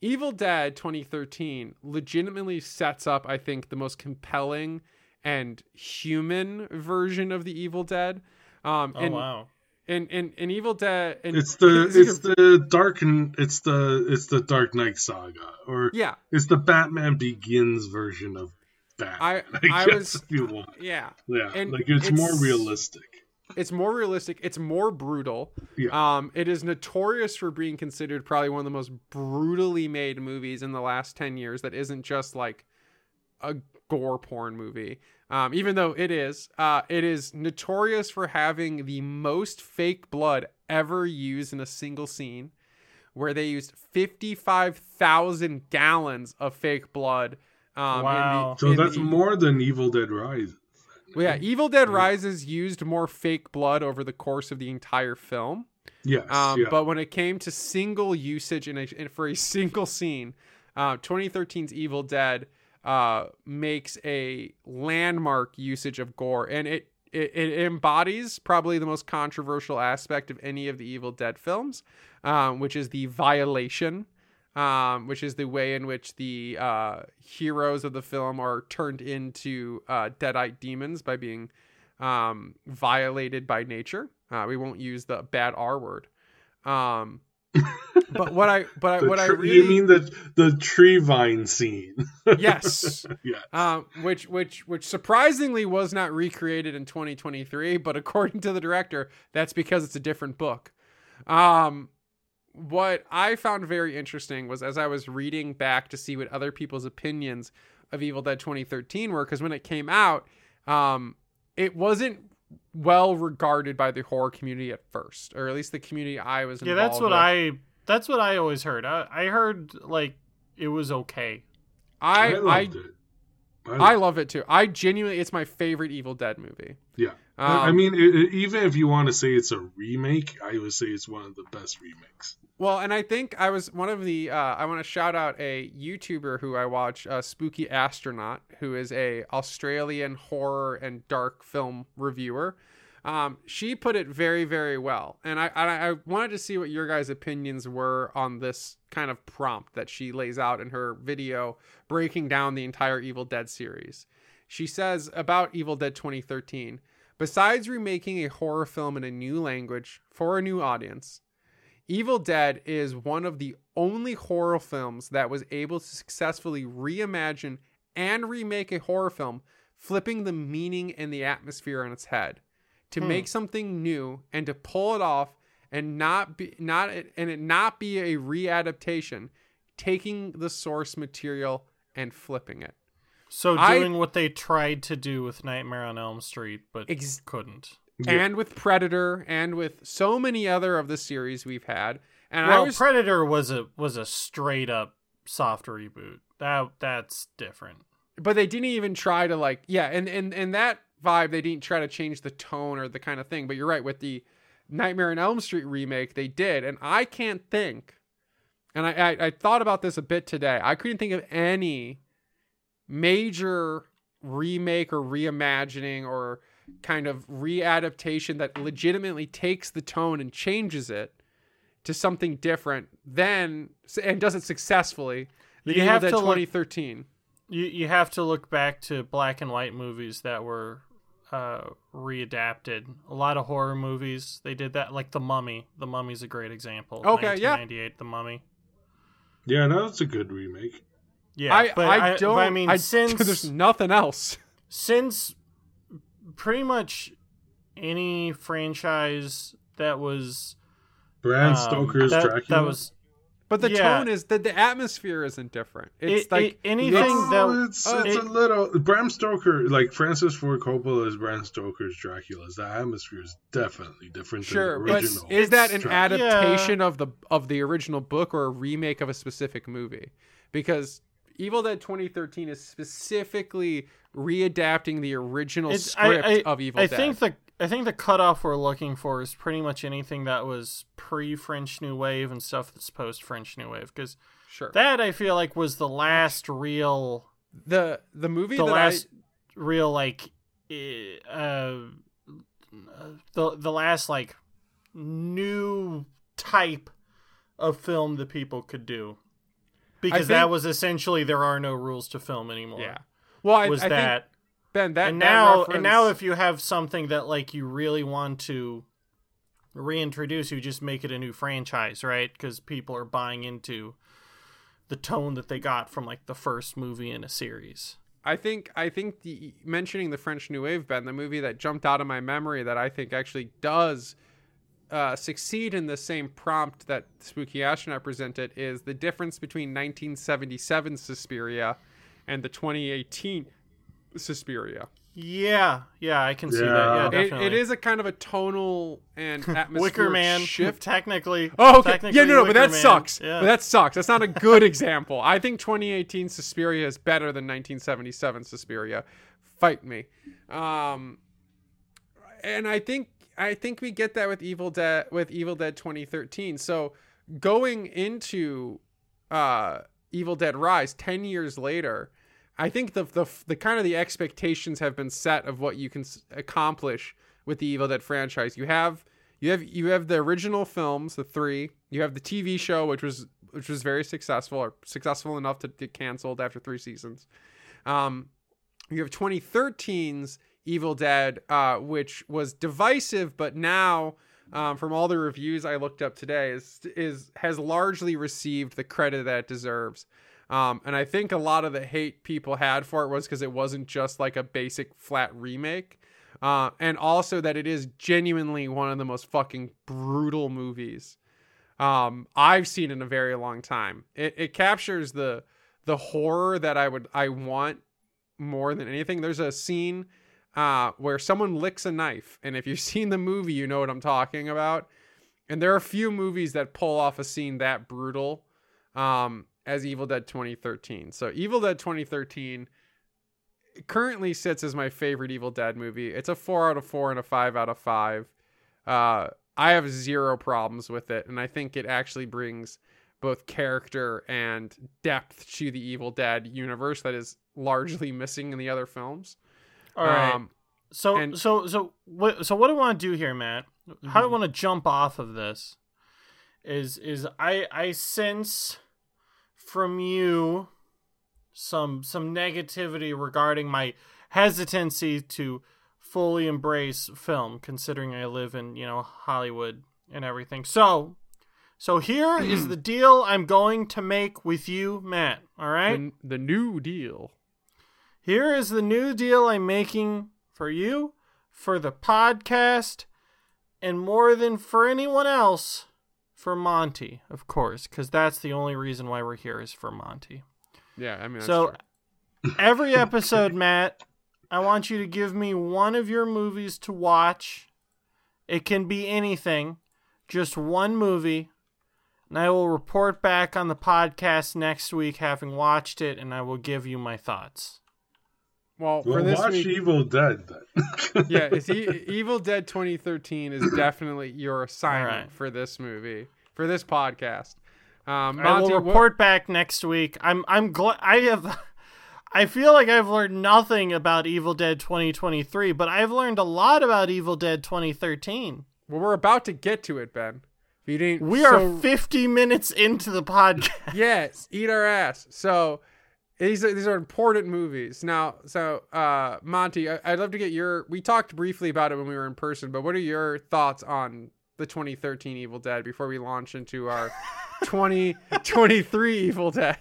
Evil Dead 2013 legitimately sets up, I think, the most compelling and human version of the Evil Dead. Wow. In Evil Dead, it's the Dark Knight Saga, or it's the Batman Begins version of Batman. And like it's more realistic. It's more realistic. It's more brutal. Yeah. It is notorious for being considered probably one of the most brutally made movies in the last 10 years. That isn't just like a gore porn movie. Even though it is notorious for having the most fake blood ever used in a single scene, where they used 55,000 gallons of fake blood. Wow. That's more than Evil Dead Rises. Well, yeah, Evil Dead Rises used more fake blood over the course of the entire film. Yes. But when it came to single usage for a single scene, 2013's Evil Dead makes a landmark usage of gore, and it embodies probably the most controversial aspect of any of the Evil Dead films, which is the violation, which is the way in which the heroes of the film are turned into Deadite demons by being violated by nature. We won't use the bad R word. You mean the tree vine scene? Yes. Yes. Which surprisingly was not recreated in 2023, but according to the director, that's because it's a different book. What I found very interesting was, as I was reading back to see what other people's opinions of Evil Dead 2013 were, because when it came out, it wasn't well regarded by the horror community at first, or at least the community I was involved that's what I always heard. I heard like it was okay. I I love it too. I genuinely, it's my favorite Evil Dead movie. Yeah. I mean, even if you want to say it's a remake, I would say it's one of the best remakes. Well, and I think I was one of the, I want to shout out a YouTuber who I watch, Spooky Astronaut, who is a Australian horror and dark film reviewer. She put it very, very well. And I wanted to see what your guys' opinions were on this kind of prompt that she lays out in her video breaking down the entire Evil Dead series. She says about Evil Dead 2013, besides remaking a horror film in a new language for a new audience, Evil Dead is one of the only horror films that was able to successfully reimagine and remake a horror film, flipping the meaning and the atmosphere on its head. To make something new and to pull it off and not be a readaptation, taking the source material and flipping it. So doing what they tried to do with Nightmare on Elm Street, but couldn't. And with Predator and with so many other of the series we've had. And Predator was a straight up soft reboot. That's different. But they didn't even try to and that vibe, they didn't try to change the tone or the kind of thing. But you're right, with the Nightmare on Elm Street remake they did, and I can't think, and I thought about this a bit today, I couldn't think of any major remake or reimagining or kind of readaptation that legitimately takes the tone and changes it to something different than, and does it successfully, the Evil Dead 2013. You have to look back to black and white movies that were readapted. A lot of horror movies, they did that, like The Mummy. The Mummy's a great example. Okay, 1998, yeah. The Mummy. Yeah, no, that's a good remake. Yeah, there's nothing else. Since pretty much any franchise that was... Bram Stoker's Dracula? That was... But the tone is that the atmosphere isn't different. It's a little Bram Stoker, like Francis Ford Coppola's Bram Stoker's Dracula. The atmosphere is definitely different. Sure, than the original. But is that an adaptation of the original book or a remake of a specific movie? Because Evil Dead 2013 is specifically readapting the original script of Evil Dead. I think the cutoff we're looking for is pretty much anything that was pre-French New Wave and stuff that's post-French New Wave, because that I feel like was the last real last like new type of film that people could do, because that was essentially there are no rules to film anymore. Yeah, well, I think Ben, now if you have something that like you really want to reintroduce, you just make it a new franchise, right? Because people are buying into the tone that they got from like the first movie in a series. I think mentioning the French New Wave, Ben, the movie that jumped out of my memory that I think actually does succeed in the same prompt that Spooky Astronaut presented is the difference between 1977 Suspiria and the 2018. Suspiria. Yeah, I can see that. Yeah, definitely. It is a kind of a tonal and atmospheric shift. Technically. Oh, okay. Technically, yeah, no, but that sucks. Yeah. But that sucks. That's not a good example. I think 2018 Suspiria is better than 1977 Suspiria. Fight me. And I think we get that with Evil Dead 2013. So going into Evil Dead Rise 10 years later, I think the kind of the expectations have been set of what you can accomplish with the Evil Dead franchise. You have the original films, the three. You have the TV show, which was very successful, or successful enough to get canceled after three seasons. You have 2013's Evil Dead, which was divisive, but now from all the reviews I looked up today, has largely received the credit that it deserves. And I think a lot of the hate people had for it was because it wasn't just like a basic flat remake. And also that it is genuinely one of the most fucking brutal movies I've seen in a very long time. It captures the horror that I want more than anything. There's a scene where someone licks a knife. And if you've seen the movie, you know what I'm talking about. And there are a few movies that pull off a scene that brutal. As Evil Dead 2013. So Evil Dead 2013 currently sits as my favorite Evil Dead movie. It's a 4 out of 4 and a 5 out of 5. I have zero problems with it, and I think it actually brings both character and depth to the Evil Dead universe that is largely missing in the other films. All right. So what I want to do here, Matt, mm-hmm. how I want to jump off of this is I sense from you some negativity regarding my hesitancy to fully embrace film, considering I live in, Hollywood and everything. So here is the deal I'm going to make with you, Matt. All right? The new deal. Here is the new deal I'm making for you, for the podcast, and more than for anyone else, for Monty, of course, because that's the only reason why we're here is for Monty. Yeah, I mean, that's so true. Every episode, Matt, I want you to give me one of your movies to watch. It can be anything, just one movie, and I will report back on the podcast next week having watched it, and I will give you my thoughts. Well, for this watch week, Evil Dead then. Yeah, Evil Dead 2013 is definitely your assignment right. for this movie, for this podcast. Monty, I will report back next week. I'm glad I have. I feel like I've learned nothing about Evil Dead 2023, but I've learned a lot about Evil Dead 2013. Well, we're about to get to it, Ben. If you didn't, we are 50 minutes into the podcast. Yes, eat our ass. So these are important movies. Now, so Monty, I'd love to get your. We talked briefly about it when we were in person, but what are your thoughts on the 2013 Evil Dead before we launch into our 2023 Evil Dead?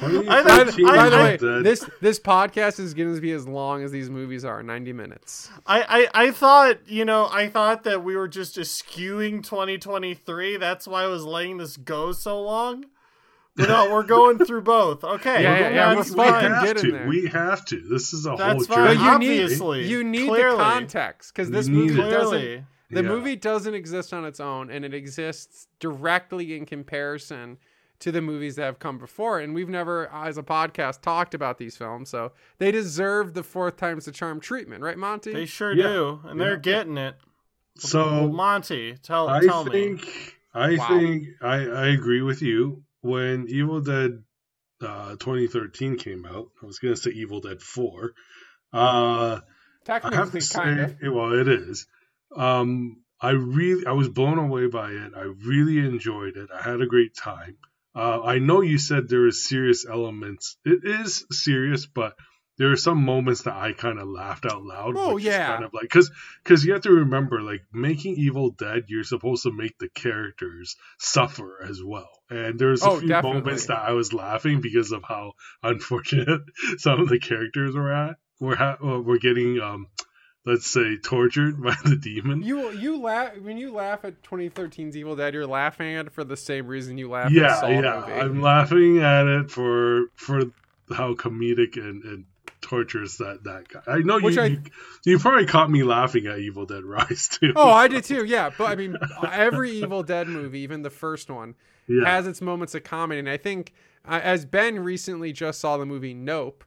By the way, this podcast is going to be as long as these movies are, 90 minutes. I thought that we were just eschewing 2023. That's why I was letting this go so long. But no, we're going through both. Okay. Yeah, we have to. This is a whole journey. Obviously. You need the context because this movie doesn't. The movie doesn't exist on its own, and it exists directly in comparison to the movies that have come before. And we've never, as a podcast, talked about these films, so they deserve the Fourth Times the Charm treatment, right, Monty? They sure do, and they're getting it. So, well, Monty, I agree with you. When Evil Dead 2013 came out, I was going to say Evil Dead 4. Technically, I have to say, well, it is. I was blown away by it. I really enjoyed it. I had a great time. I know you said there is serious elements. It is serious, but there are some moments that I kind of laughed out loud. Oh yeah, kind of like because you have to remember, like making Evil Dead, you're supposed to make the characters suffer as well. And there's a few moments that I was laughing because of how unfortunate some of the characters were getting. Let's say tortured by the demon. You laugh when you laugh at 2013's Evil Dead. You're laughing at it for the same reason you laugh at Saw movie. I'm laughing at it for how comedic and torturous that guy. I know you probably caught me laughing at Evil Dead Rise too. Oh, I did too. Yeah, but I mean, every Evil Dead movie, even the first one, has its moments of comedy. And I think as Ben recently just saw the movie Nope.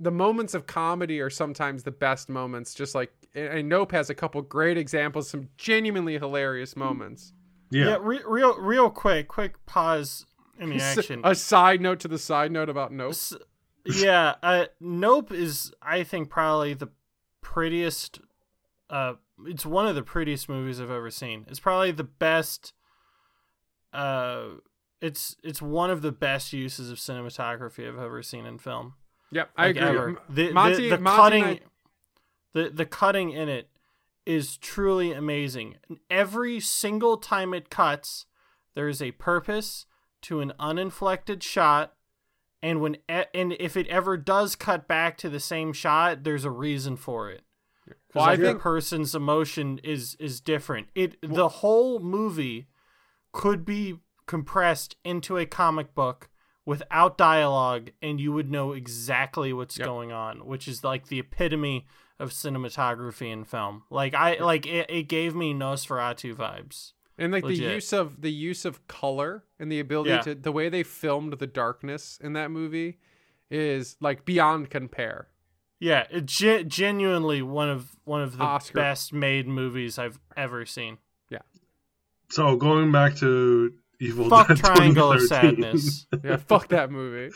The moments of comedy are sometimes the best moments, just like, and Nope has a couple great examples, some genuinely hilarious moments. Yeah, real quick pause in the action. A side note to the side note about Nope. Nope is, I think, probably the prettiest, it's one of the prettiest movies I've ever seen. It's probably the best, it's one of the best uses of cinematography I've ever seen in film. Yep, I agree. The cutting in it is truly amazing. Every single time it cuts, there is a purpose to an uninflected shot, and if it ever does cut back to the same shot, there's a reason for it. Well, I think person's emotion is different. The whole movie could be compressed into a comic book without dialogue, and you would know exactly what's going on, which is like the epitome of cinematography in film. Like it gave me Nosferatu vibes. And like legit. the use of color and the ability to the way they filmed the darkness in that movie is like beyond compare. Yeah, genuinely one of the best made movies I've ever seen. Yeah. So going back to Evil Dead 2, Triangle of Sadness. Yeah, fuck that movie.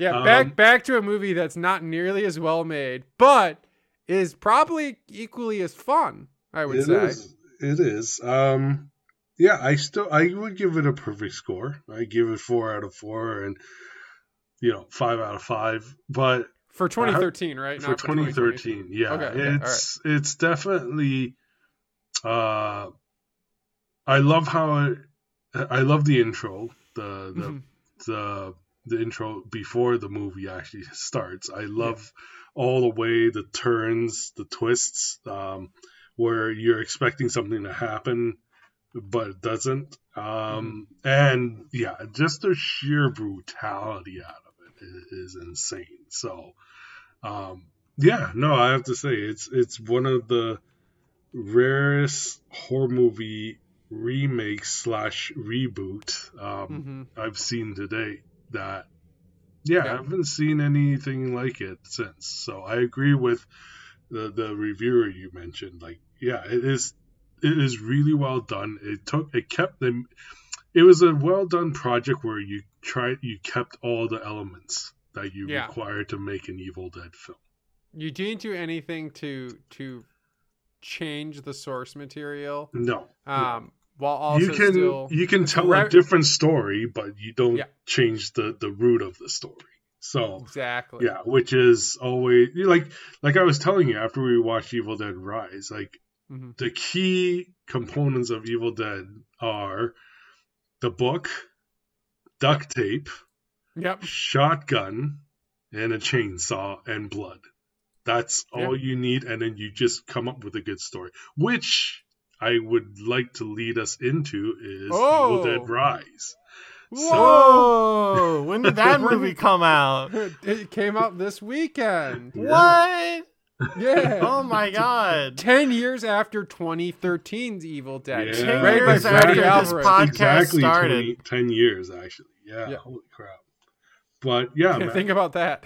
Yeah, back to a movie that's not nearly as well made, but is probably equally as fun, I would say. It is. Yeah, I would give it a perfect score. I give it 4 out of 4 and 5 out of 5. But for 2013, right? For 2013, yeah. Okay, it's definitely I love the intro, the intro before the movie actually starts. I love all the way the turns, the twists, where you're expecting something to happen but it doesn't. And yeah, just the sheer brutality out of it is insane. So I have to say it's one of the rarest horror movie remakes / reboot I've seen to date that I haven't seen anything like it since. So I agree with the reviewer you mentioned. Like, yeah, it is really well done. It was a well done project where you kept all the elements that you require to make an Evil Dead film. You didn't do anything to change the source material. No. While also you can tell a different story, but you don't change the root of the story. So exactly. Yeah, which is always like I was telling you after we watched Evil Dead Rise, like the key components of Evil Dead are the book, duct tape, shotgun, and a chainsaw, and blood. That's all you need, and then you just come up with a good story, which I would like to lead us into is Evil Dead Rise. Whoa! So... When did that movie come out? It came out this weekend. Yeah. What? Yeah. Oh my God. 10 years after 2013's Evil Dead. Yeah. 10 years after this podcast started. 10 years actually. Yeah. Holy crap. But man. Think about that.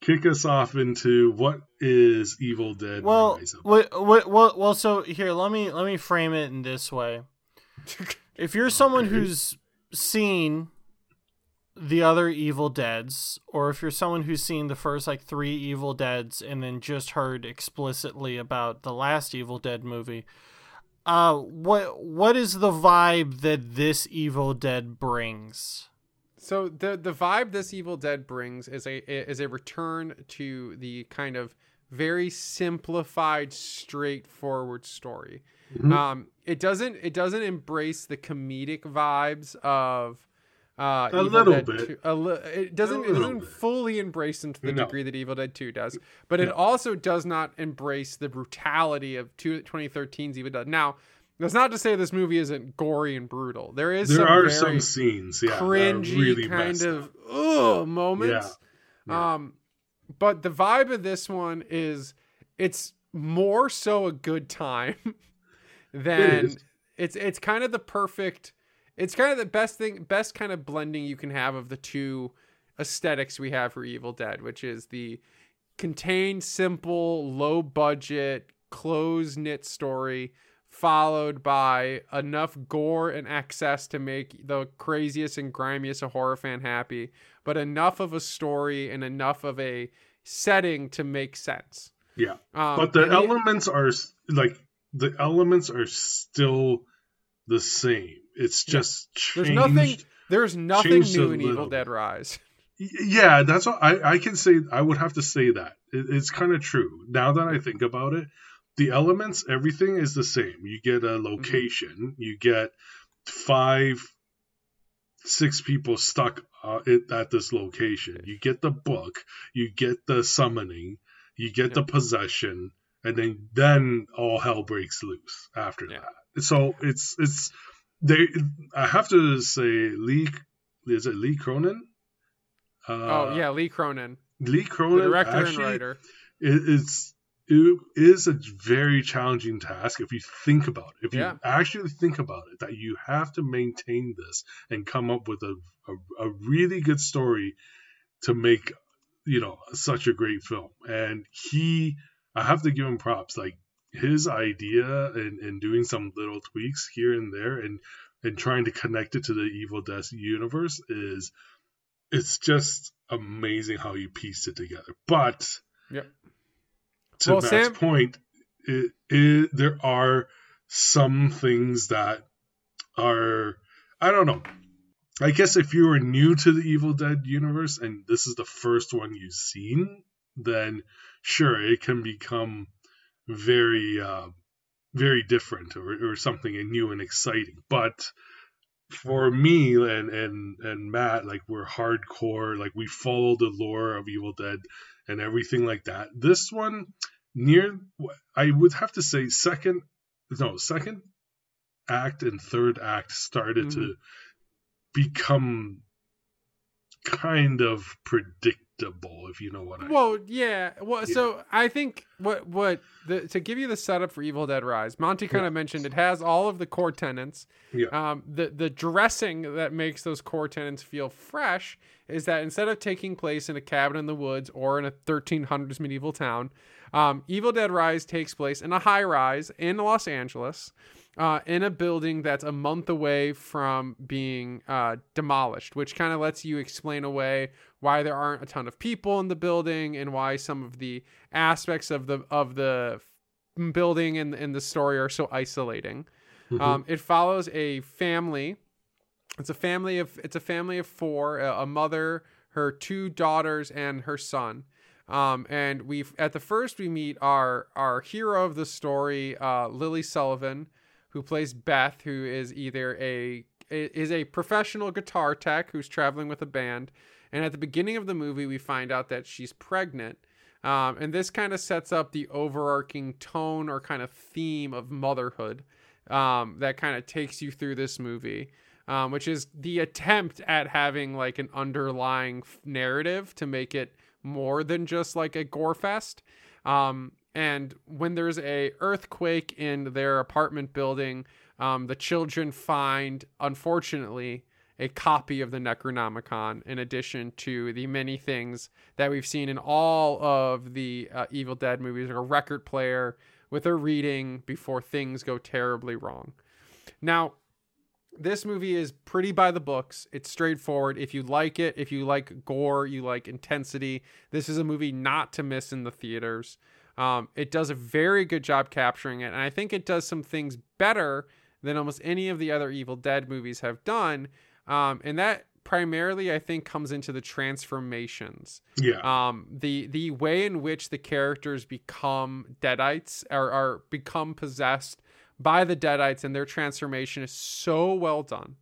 Kick us off into what is Evil Dead. Well. So here, let me frame it in this way. If you're someone who's seen the other Evil Deads, or if you're someone who's seen the first 3 Evil Deads and then just heard explicitly about the last Evil Dead movie, what is the vibe that this Evil Dead brings? So the vibe this Evil Dead brings is a return to the kind of very simplified, straightforward story. Mm-hmm. It doesn't embrace the comedic vibes of It doesn't fully embrace them to the degree that Evil Dead 2 does, but it also does not embrace the brutality of 2013's Evil Dead. Now, that's not to say this movie isn't gory and brutal. There are some scenes, cringy really kind of moments. Yeah. But the vibe of this one is it's more so a good time than it's kind of the perfect. It's kind of the best kind of blending you can have of the two aesthetics we have for Evil Dead, which is the contained, simple, low budget, close knit story, followed by enough gore and excess to make the craziest and grimiest a horror fan happy, but enough of a story and enough of a setting to make sense. Yeah, but the elements are still the same. It's just changed. There's nothing new in Evil Dead Rise. Yeah, that's what I can say. I would have to say that. It's kind of true. Now that I think about it, the elements, everything is the same. You get a location. You get 5-6 people stuck at this location. You get the book. You get the summoning. You get the possession. And then all hell breaks loose after that. So it's... I have to say, Lee Cronin? Lee Cronin. Lee Cronin, the director and writer. It, it's it is a very challenging task if you think about it. If you actually think about it, that you have to maintain this and come up with a really good story to make, you know, such a great film. And he, I have to give him props. Like, his idea and doing some little tweaks here and there and trying to connect it to the Evil Dead universe is, it's just amazing how you pieced it together. But to Matt's point, there are some things that are, I don't know. I guess if you were new to the Evil Dead universe and this is the first one you've seen, then sure, it can become very, very different or something new and exciting. But for me and Matt, like, we're hardcore, like we follow the lore of Evil Dead and everything like that. This one, I would have to say second act and third act started to become kind of predictable, if you know what I mean. So I think to give you the setup for Evil Dead Rise, Monty kind of mentioned it has all of the core tenets. The dressing that makes those core tenets feel fresh is that instead of taking place in a cabin in the woods or in a 1300s medieval town, Evil Dead Rise takes place in a high rise in Los Angeles, in a building that's a month away from being demolished, which kind of lets you explain away why there aren't a ton of people in the building and why some of the aspects of the building and the story are so isolating. It follows a family. It's a family of four: a mother, her two daughters, and her son. And we meet our hero of the story, Lily Sullivan, who plays Beth, who is a professional guitar tech who's traveling with a band. And at the beginning of the movie, we find out that she's pregnant. And this kind of sets up the overarching tone or kind of theme of motherhood, that kind of takes you through this movie, which is the attempt at having like an underlying narrative to make it more than just like a gore fest. And when there's a earthquake in their apartment building, the children find, unfortunately, a copy of the Necronomicon, in addition to the many things that we've seen in all of the Evil Dead movies, like a record player with a reading before things go terribly wrong. Now, this movie is pretty by the books. It's straightforward. If you like it, if you like gore, you like intensity, this is a movie not to miss in the theaters. It does a very good job capturing it, and I think it does some things better than almost any of the other Evil Dead movies have done. And that primarily, I think, comes into the transformations. The way in which the characters become Deadites or become possessed by the Deadites, and their transformation is so well done.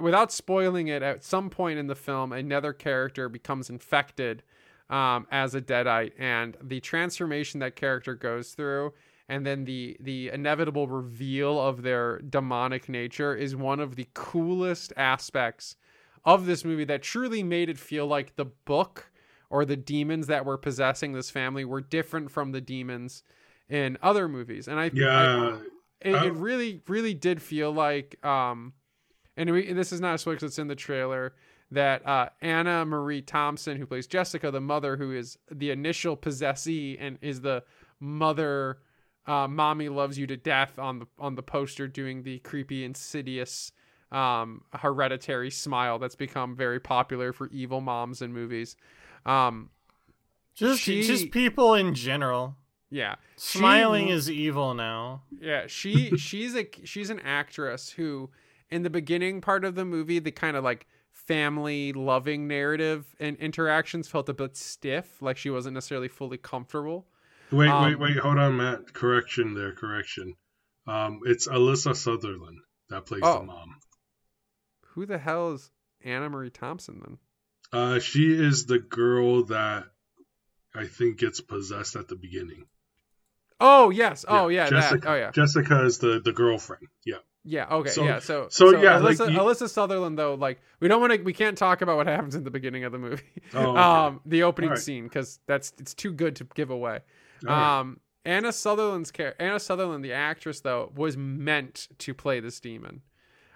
Without spoiling it, at some point in the film, another character becomes infected as a Deadite, and the transformation that character goes through, and then the inevitable reveal of their demonic nature, is one of the coolest aspects of this movie that truly made it feel like the book or the demons that were possessing this family were different from the demons in other movies. And it really, really did feel like, and this is not a spoiler because it's in the trailer, that Anna Marie Thompson, who plays Jessica, the mother, who is the initial possessee and is the mother, mommy loves you to death on the poster, doing the creepy, insidious, hereditary smile that's become very popular for evil moms in movies. Just people in general. Yeah. Smiling is evil now. Yeah. She's an actress who, in the beginning part of the movie, the kind of like family loving narrative and interactions felt a bit stiff. Like she wasn't necessarily fully comfortable. Wait, hold on, Matt. Correction. It's Alyssa Sutherland that plays the mom. Who the hell is Anna Marie Thompson then? She is the girl that I think gets possessed at the beginning. Oh yes. Oh yeah. Jessica, that. Oh yeah. Jessica is the girlfriend. Yeah. Yeah. Okay. So Alyssa Sutherland, though, like, we can't talk about what happens in the beginning of the movie, the opening scene, because it's too good to give away. Oh, yeah. Anna Sutherland, the actress, though, was meant to play this demon.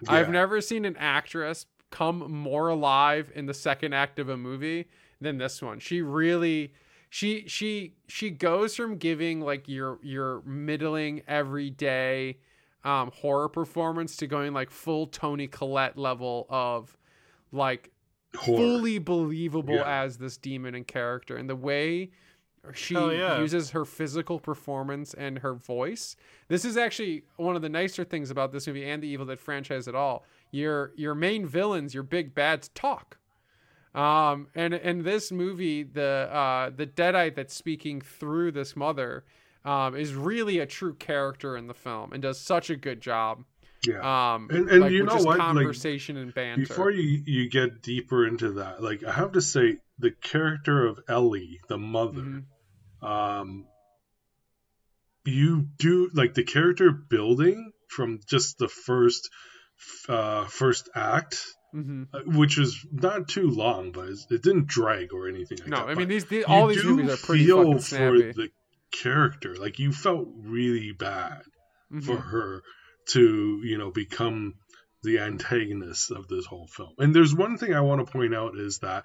Yeah. I've never seen an actress come more alive in the second act of a movie than this one. She really, she goes from giving like your middling everyday horror performance to going like full Toni Collette level of like horror. Fully believable as this demon and character, and the way she uses her physical performance and her voice. This is actually one of the nicer things about this movie and the Evil Dead franchise at all. Your main villains, your big bads, talk. And in this movie, the Deadite that's speaking through this mother is really a true character in the film and does such a good job. Yeah. And like, you know what? Conversation and banter. Before you get deeper into that, like I have to say, the character of Ellie, the mother, you do like the character building from just the first act, which was not too long, but it didn't drag or anything. I mean these movies are pretty fucking snappy. The character, like you felt really bad for her to, you know, become the antagonist of this whole film. And there's one thing I want to point out is that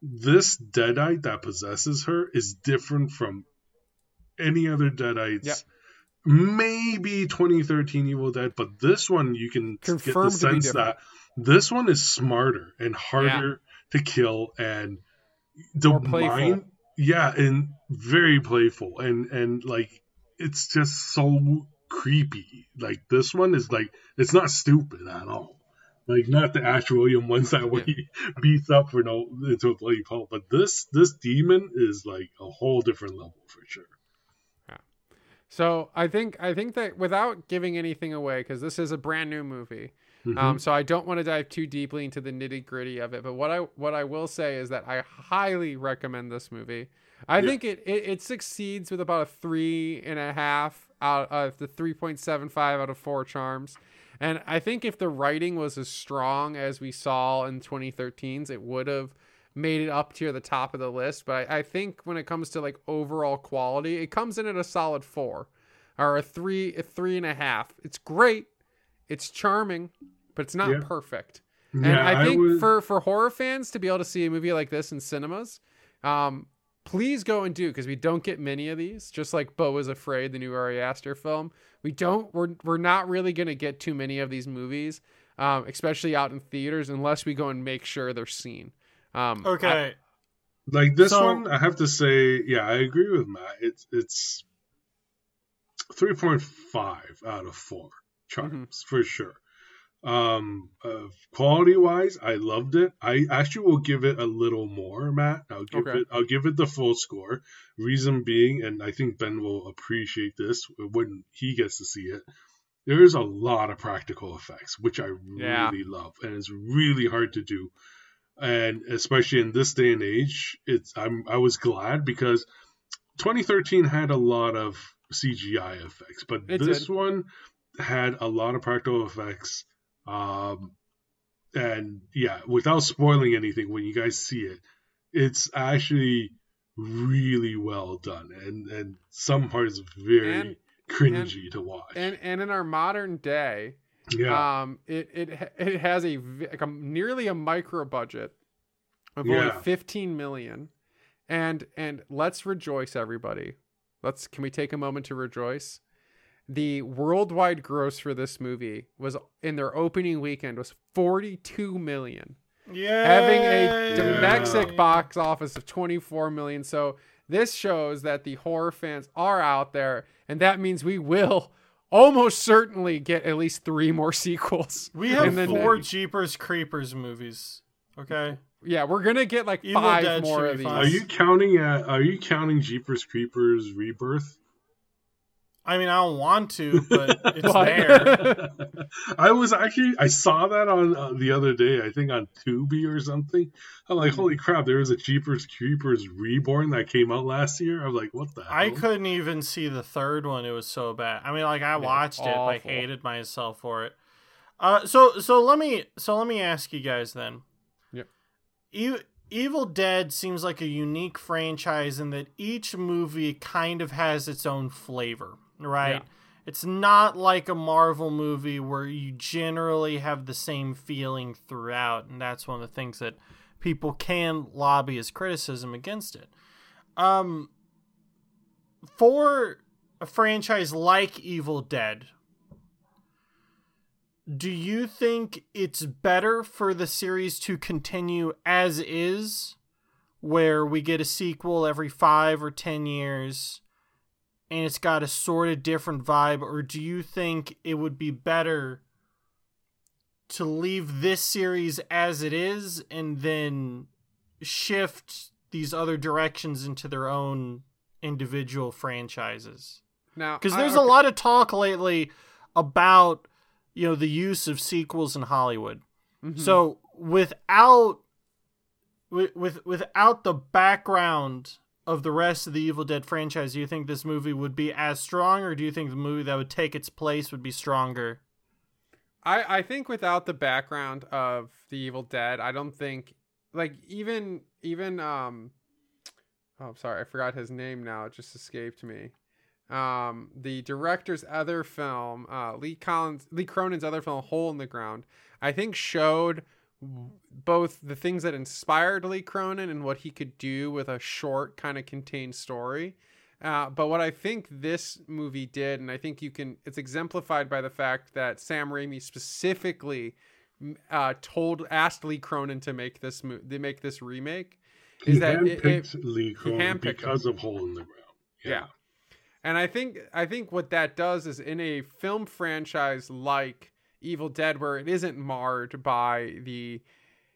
this Deadite that possesses her is different from any other Deadites. Yep. Maybe 2013 Evil Dead, but this one you can confirmed get the sense that this one is smarter and harder to kill and the more mind, and very playful and like it's just so creepy. Like this one is like it's not stupid at all. Like, not the Ash Williams ones that we beats up for no into a bloody pulp, but this demon is like a whole different level for sure. Yeah. So I think that without giving anything away, because this is a brand new movie, so I don't want to dive too deeply into the nitty gritty of it. But what I will say is that I highly recommend this movie. I think it succeeds with about a 3.5 out of the 3.75 out of 4 charms. And I think if the writing was as strong as we saw in 2013's, it would have made it up to the top of the list. But I think when it comes to like overall quality, it comes in at a solid 4 or a 3.5. It's great. It's charming, but it's not perfect. And I think for horror fans to be able to see a movie like this in cinemas, please go and do, because we don't get many of these. Just like Bo Is Afraid, the new Ari Aster film, we're not really going to get too many of these movies, especially out in theaters, unless we go and make sure they're seen. Like this one, I have to say, I agree with Matt. It's 3.5 out of 4 charms for sure. Quality wise, I loved it. I actually will give it a little more, Matt. I'll give it the full score. Reason being, and I think Ben will appreciate this when he gets to see it, there's a lot of practical effects, which I really love, and it's really hard to do. And especially in this day and age, I was glad, because 2013 had a lot of CGI effects, but this one had a lot of practical effects. And without spoiling anything, when you guys see it, it's actually really well done, and some parts very cringy to watch. And in our modern day, it has a nearly a micro budget of only $15 million, and let's rejoice, everybody. Can we take a moment to rejoice? The worldwide gross for this movie was, in their opening weekend, was $42 million. Yeah, having a domestic box office of $24 million. So this shows that the horror fans are out there, and that means we will almost certainly get at least 3 more sequels. We have 4 Jeepers Creepers movies. Okay. Yeah, we're gonna get like 5 more of these. Are you counting Jeepers Creepers Rebirth? I mean, I don't want to, but it's there. I saw that on the other day, I think on Tubi or something. I'm like, holy crap, there was a Jeepers Creepers Reborn that came out last year. I'm like, what the hell? I couldn't even see the 3rd one. It was so bad. I mean, like, I watched it, but I hated myself for it. So let me ask you guys then. Yep. You Evil Dead seems like a unique franchise in that each movie kind of has its own flavor, right? Yeah. It's not like a Marvel movie where you generally have the same feeling throughout, and that's one of the things that people can lobby as criticism against it. For a franchise like Evil Dead, do you think it's better for the series to continue as is, where we get a sequel every 5 or 10 years and it's got a sort of different vibe? Or do you think it would be better to leave this series as it is and then shift these other directions into their own individual franchises? Now, because there's a lot of talk lately about, you know, the use of sequels in Hollywood. Mm-hmm. So without the background of the rest of the Evil Dead franchise, do you think this movie would be as strong, or do you think the movie that would take its place would be stronger? I think without the background of the Evil Dead, I don't think, like, even oh, sorry, I forgot his name now. It just escaped me. The director's other film, Lee Cronin's other film, Hole in the Ground, I think showed both the things that inspired Lee Cronin and what he could do with a short kind of contained story. But what I think this movie did, and I think it's exemplified by the fact that Sam Raimi specifically, asked Lee Cronin to make this remake. Is that handpicked Lee Cronin because of Hole in the Ground. Yeah. And I think what that does is, in a film franchise like Evil Dead, where it isn't marred by the,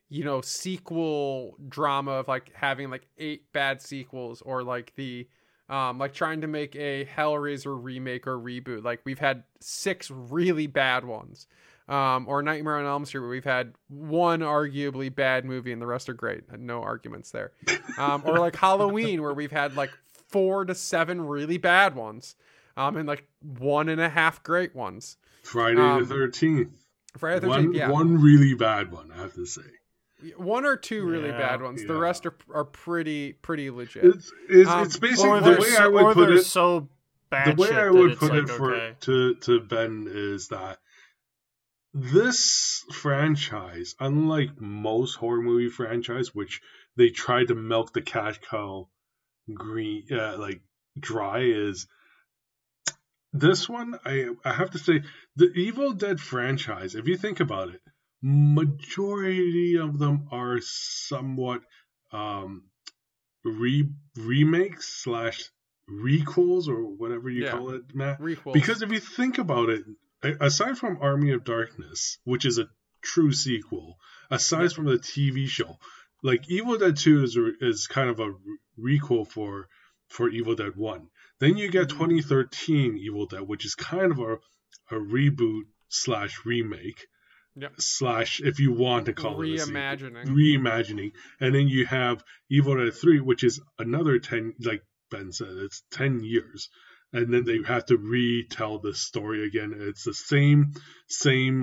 you know, sequel drama of like having like 8 bad sequels, or like the like trying to make a Hellraiser remake or reboot. Like, we've had 6 really bad ones, or Nightmare on Elm Street, where we've had 1 arguably bad movie and the rest are great. No arguments there. Or like Halloween, where we've had like 4 to 7 really bad ones, and like 1.5 great ones. Friday the 13th. One really bad one, I have to say. 1 or 2 really bad ones. Yeah. The rest are pretty legit. It's basically the way I would put it. So bad. The way I would put it to Ben is that this franchise, unlike most horror movie franchise, which they tried to milk the cash cow green dry, is this one. I have to say, the Evil Dead franchise, if you think about it, majority of them are somewhat remakes / requels, or whatever you call it, Matt. Requels. Because if you think about it, aside from Army of Darkness, which is a true sequel, aside from the TV show, like, Evil Dead 2 is kind of a requel for Evil Dead 1. Then you get 2013 Evil Dead, which is kind of a reboot / remake, / if you want to call it reimagining. And then you have Evil Dead 3, which is another 10, like Ben said, it's 10 years. And then they have to retell the story again. It's the same same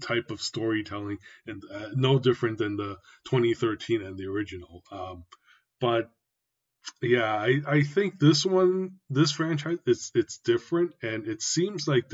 type of storytelling, and no different than the 2013 and the original. But yeah, I think this franchise, it's different, and it seems like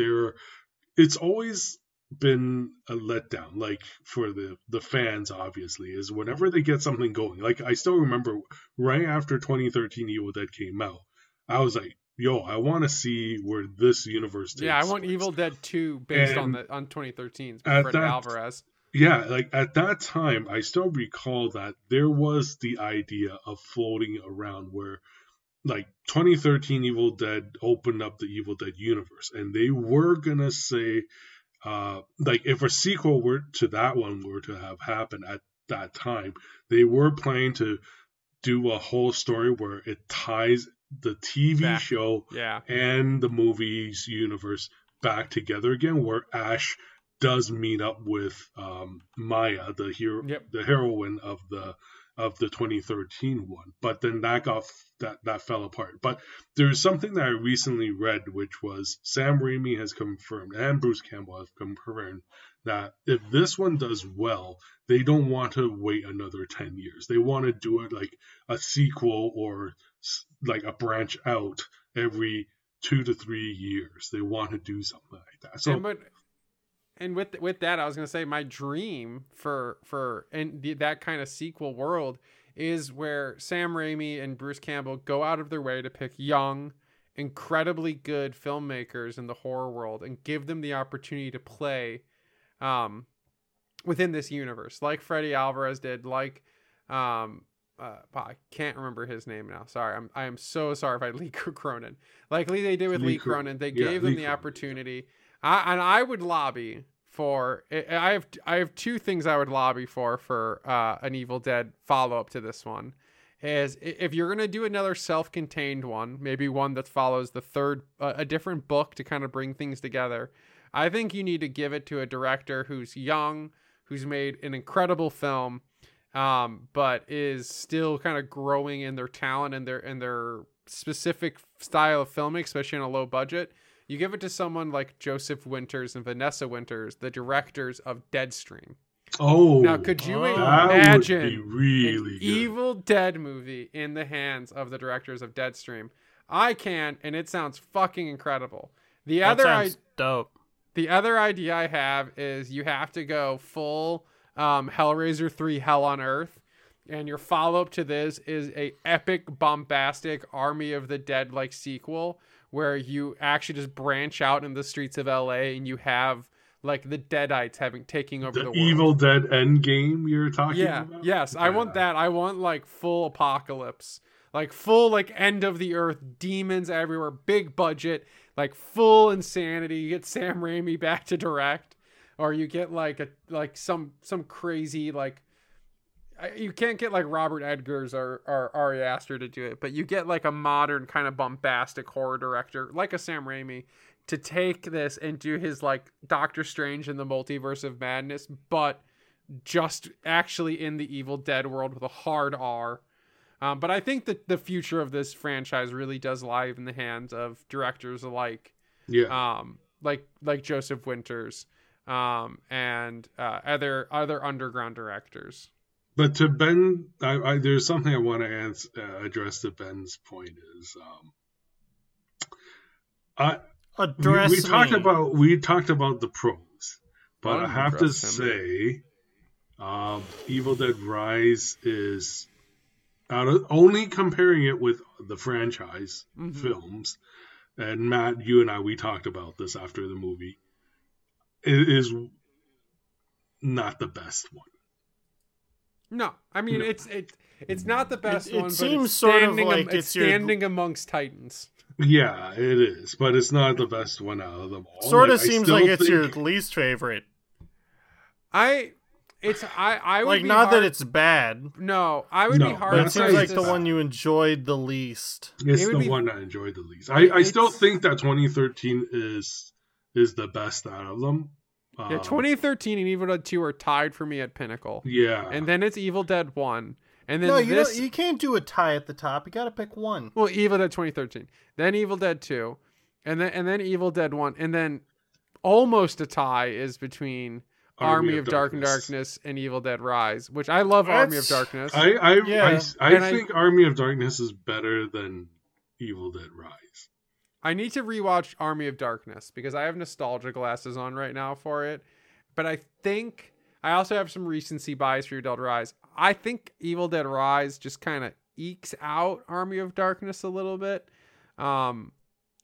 it's always been a letdown, like, for the fans, obviously, is whenever they get something going. Like, I still remember right after 2013 Evil Dead came out, I was like, yo, I want to see where this universe takes. Yeah, I want Evil Dead 2 based on 2013's Freddie Alvarez. Yeah, like, at that time, I still recall that there was the idea of floating around where, like, 2013 Evil Dead opened up the Evil Dead universe, and they were going to say, like, if a sequel to that one were to have happened at that time, they were planning to do a whole story where it ties the TV show and the movie's universe back together again, where Ash does meet up with Maya, the heroine of the of the 2013 one, but then that fell apart. But there's something that I recently read, which was Sam Raimi has confirmed and Bruce Campbell have confirmed that if this one does well, they don't want to wait another 10 years. They want to do it like a sequel or like a branch out every 2 to 3 years. They want to do something like that. So. And with that, I was going to say my dream for that kind of sequel world is where Sam Raimi and Bruce Campbell go out of their way to pick young, incredibly good filmmakers in the horror world and give them the opportunity to play within this universe, like Freddie Alvarez did, like I can't remember his name now. Sorry, I am so sorry if I Lee Cronin. Like they did with Lee Cronin, they gave them the opportunity. I would lobby for. I have two things I would lobby for an Evil Dead follow up to this one. Is if you're gonna do another self-contained one, maybe one that follows the third, a different book to kind of bring things together. I think you need to give it to a director who's young, who's made an incredible film, but is still kind of growing in their talent and their specific style of filming, especially on a low budget. You give it to someone like Joseph Winters and Vanessa Winters, the directors of Deadstream. Oh, now could you imagine that would be really an good Evil Dead movie in the hands of the directors of Deadstream? I can, and it sounds fucking incredible. That sounds dope. The other idea I have is you have to go full Hellraiser 3 Hell on Earth, and your follow up to this is a epic, bombastic Army of the Dead like sequel, where you actually just branch out in the streets of LA and you have like the Deadites taking over the world. Evil Dead Endgame you're talking about? Yes, yeah. I want that. I want like full apocalypse, like full like end of the earth, demons everywhere, big budget, like full insanity. You get Sam Raimi back to direct, or you get like some crazy like. You can't get like Robert Edgers or Ari Aster to do it, but you get like a modern kind of bombastic horror director, like a Sam Raimi, to take this and do his like Doctor Strange in the Multiverse of Madness, but just actually in the Evil Dead world with a hard R. But I think that the future of this franchise really does lie in the hands of directors like Joseph Winters, and other underground directors. But to Ben, there's something I want to address to Ben's point is, we talked about the pros, but I have to say, Evil Dead Rise is only comparing it with the franchise films, and Matt, you and I, we talked about this after the movie. It is not the best one. No, I mean it's not the best one. It seems it's standing amongst Titans. Yeah, it is, but it's not the best one out of them all. Sort of seems like it's your least favorite. I would not that it's bad. No, I would be hard. But it seems like the one you enjoyed the least. It's the one I enjoyed the least. I still think that 2013 is the best out of them. Yeah, 2013 and Evil Dead 2 are tied for me at Pinnacle. Yeah. And then it's Evil Dead 1. And then you can't do a tie at the top. You got to pick one. Well, Evil Dead 2013. Then Evil Dead 2. And then Evil Dead 1. And then almost a tie is between Army of Darkness and Evil Dead Rise, which I love. Army of Darkness. I think Army of Darkness is better than Evil Dead Rise. I need to rewatch Army of Darkness because I have nostalgia glasses on right now for it. But I think I also have some recency bias for Evil Dead Rise. I think Evil Dead Rise just kind of ekes out Army of Darkness a little bit. And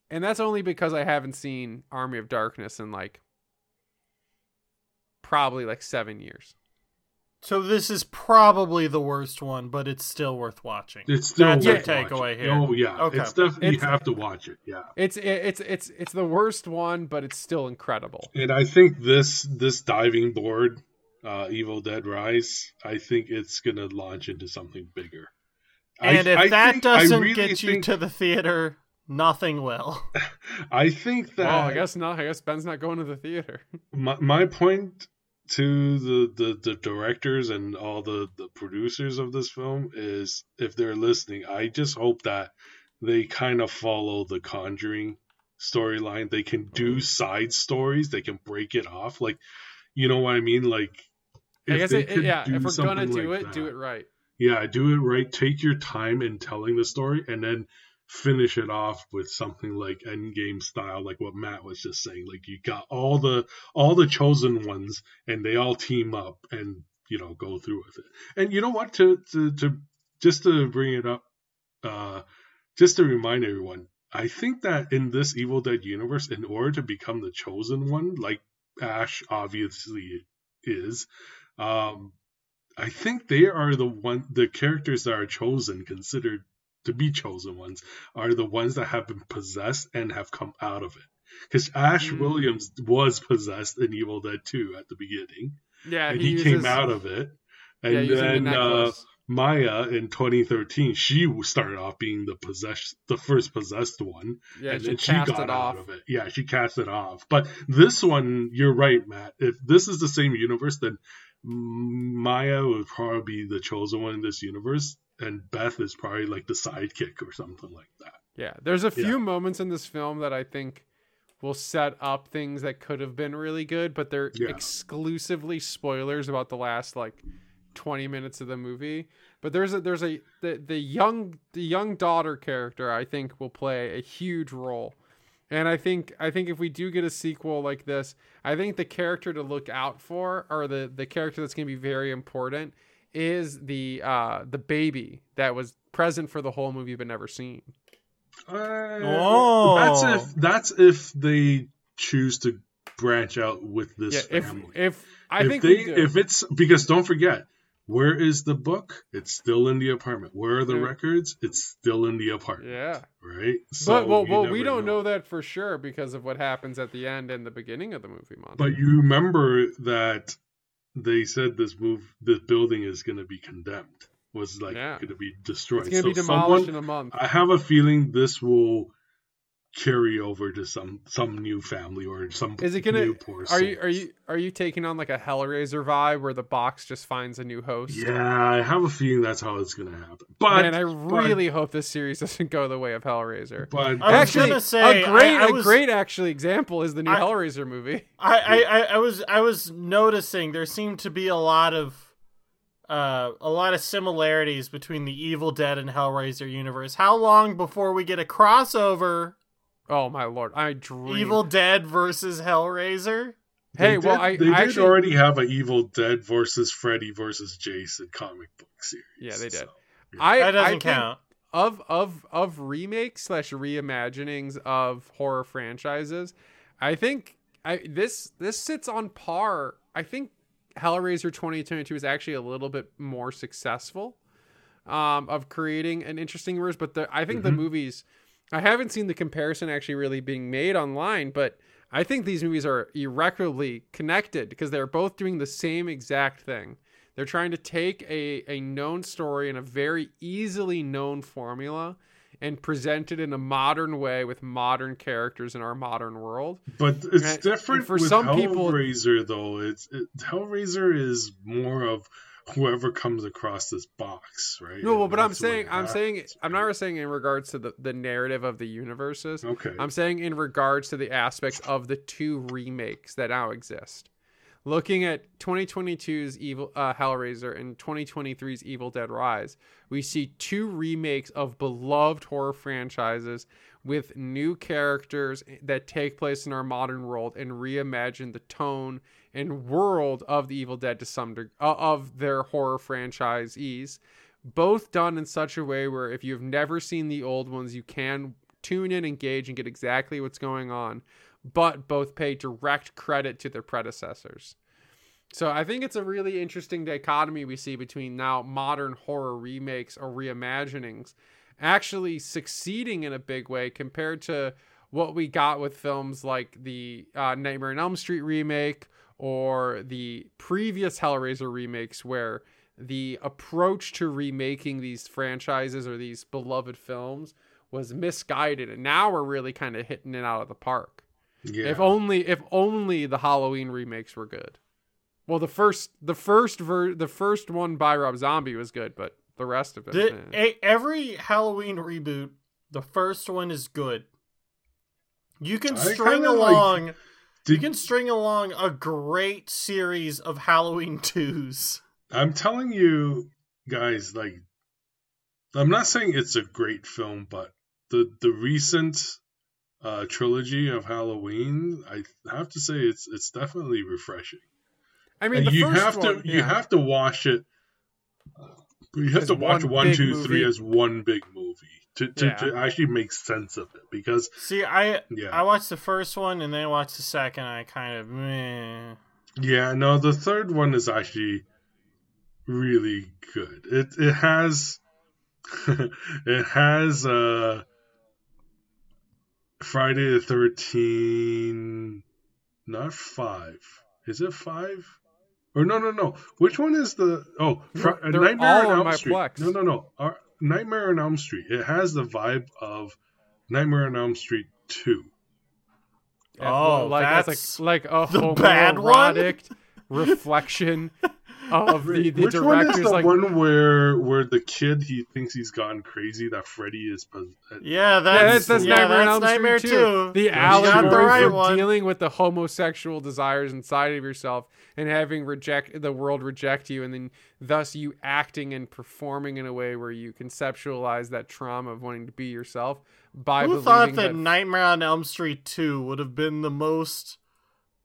that's only because I haven't seen Army of Darkness in like probably like 7 years. So this is probably the worst one, but it's still worth watching. It's still that's your takeaway here. Oh yeah, okay. It's definitely you have to watch it. Yeah, it's the worst one, but it's still incredible. And I think this diving board, Evil Dead Rise, I think it's gonna launch into something bigger. And if that doesn't get you to the theater, nothing will. I think that. Well, I guess not. I guess Ben's not going to the theater. My point to the directors and all the producers of this film is, if they're listening, I just hope that they kind of follow the Conjuring storyline. They can do side stories. They can break it off. Like, you know what I mean? Like, I guess if we're gonna do it, do it right. Yeah, do it right. Take your time in telling the story, and then finish it off with something like Endgame style, like what Matt was just saying. Like, you got all the chosen ones, and they all team up and, you know, go through with it. And you know what? To just to bring it up, just to remind everyone, I think that in this Evil Dead universe, in order to become the chosen one, like Ash obviously is, I think they are the characters that are chosen, considered to be chosen ones, are the ones that have been possessed and have come out of it. Because Ash Williams was possessed in Evil Dead 2 at the beginning. Yeah, and he came out of it. And then Maya in 2013, she started off being the first possessed one. Yeah, and then she got out of it. Yeah, she cast it off. But this one, you're right, Matt. If this is the same universe, then Maya would probably be the chosen one in this universe, and Beth is probably like the sidekick or something like that. Yeah, there's a few moments in this film that I think will set up things that could have been really good, but they're exclusively spoilers about the last like 20 minutes of the movie. But the young daughter character, I think, will play a huge role. And I think if we do get a sequel like this, I think the character to look out for, or the character that's going to be very important, is the baby that was present for the whole movie but never seen. That's if they choose to branch out with this family. If it's, because don't forget, where is the book? It's still in the apartment. Where are the records? It's still in the apartment. Yeah. Right? So but we don't know that for sure because of what happens at the end and the beginning of the movie. Month. But you remember that they said this building is going to be condemned. Was like going to be destroyed. It's going to be demolished in a month. I have a feeling this will carry over to some new family or some new poor soul. Are you taking on like a Hellraiser vibe where the box just finds a new host? Yeah, I have a feeling that's how it's gonna happen. But and I really hope this series doesn't go the way of Hellraiser. But I was gonna say a great example is the new Hellraiser movie. I was noticing there seemed to be a lot of similarities between the Evil Dead and Hellraiser universe. How long before we get a crossover? Oh my lord! I dream. Evil Dead versus Hellraiser. They already have an Evil Dead versus Freddy versus Jason comic book series. Yeah, they did. So, yeah. That doesn't count. Of remakes / reimaginings of horror franchises, I think this sits on par. I think Hellraiser 2022 is actually a little bit more successful of creating an interesting universe, but I think the movies. I haven't seen the comparison actually really being made online, but I think these movies are irreparably connected because they're both doing the same exact thing. They're trying to take a known story in a very easily known formula and present it in a modern way with modern characters in our modern world. But it's different for some Hellraiser, though. Hellraiser is more of whoever comes across this box, right? No, well, but I'm not saying in regards to the narrative of the universes. Okay. I'm saying in regards to the aspects of the two remakes that now exist. Looking at 2022's Evil Hellraiser and 2023's Evil Dead Rise, we see two remakes of beloved horror franchises with new characters that take place in our modern world and reimagine the tone and world of the Evil Dead to some degree, of their horror franchisees, both done in such a way where if you've never seen the old ones, you can tune in, engage, and get exactly what's going on, but both pay direct credit to their predecessors. So I think it's a really interesting dichotomy we see between now modern horror remakes or reimaginings actually succeeding in a big way compared to what we got with films like the Nightmare on Elm Street remake or the previous Hellraiser remakes, where the approach to remaking these franchises or these beloved films was misguided. And now we're really kind of hitting it out of the park. Yeah. If only the Halloween remakes were good. Well, the first one by Rob Zombie was good, but the rest of it. Every Halloween reboot, the first one is good. You can string along a great series of Halloween 2s. I'm telling you guys, like, I'm not saying it's a great film, but the recent trilogy of Halloween, I have to say it's definitely refreshing. I mean, you have to watch it. You have to watch 1, 2, 3 as one big movie to actually make sense of it. Because I watched the first one and then I watched the second. And I kind of meh. Yeah, no, the third one is actually really good. It has Friday the 13th, not 5. Is it 5? Or no. Which one is the... Oh, Nightmare on Elm Street. Plex. No. Nightmare on Elm Street. It has the vibe of Nightmare on Elm Street 2. Yeah, oh, like, that's like a homoerotic reflection of the which director's... Which one is the one where the kid, he thinks he's gone crazy, that Freddy is... that's Nightmare too. The allegory for dealing with the homosexual desires inside of yourself and having the world reject you, and then thus you acting and performing in a way where you conceptualize that trauma of wanting to be yourself by believing that... Who thought that Nightmare on Elm Street 2 would have been the most...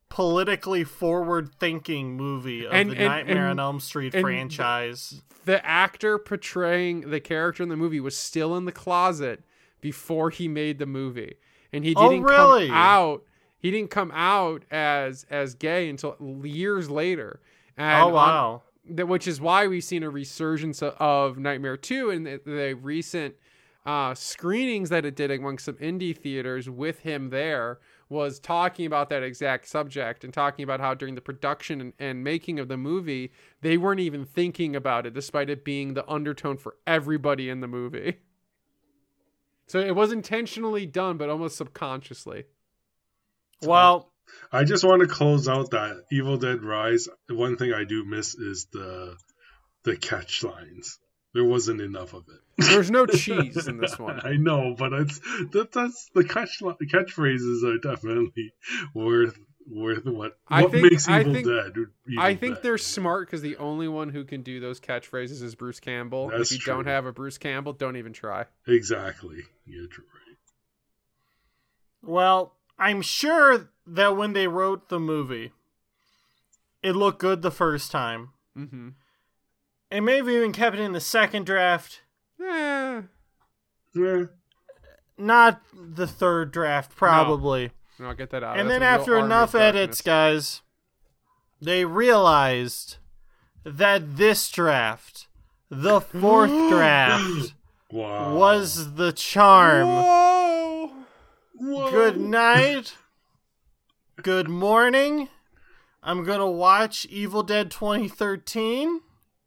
politically forward-thinking movie of the Nightmare on Elm Street franchise. The actor portraying the character in the movie was still in the closet before he made the movie, and he didn't come out. He didn't come out as gay until years later. And which is why we've seen a resurgence of Nightmare 2 in the recent screenings that it did amongst some indie theaters with him there. Was talking about that exact subject and talking about how during the production and making of the movie, they weren't even thinking about it, despite it being the undertone for everybody in the movie. So it was intentionally done, but almost subconsciously. Well, I just want to close out that Evil Dead Rise. One thing I do miss is the catch lines. There wasn't enough of it. There's no cheese in this one. I know, but that's the catchphrases are definitely worth what makes Evil Dead. I think they're smart because the only one who can do those catchphrases is Bruce Campbell. That's if you don't have a Bruce Campbell, don't even try. Exactly. You're right. Well, I'm sure that when they wrote the movie, it looked good the first time. Mm-hmm. And maybe even kept it in the second draft. Yeah. Not the third draft, probably. No, I'll get that out. And that's then after enough edits, guys, they realized that this draft, the fourth draft, was the charm. Whoa. Good night. Good morning. I'm going to watch Evil Dead 2013.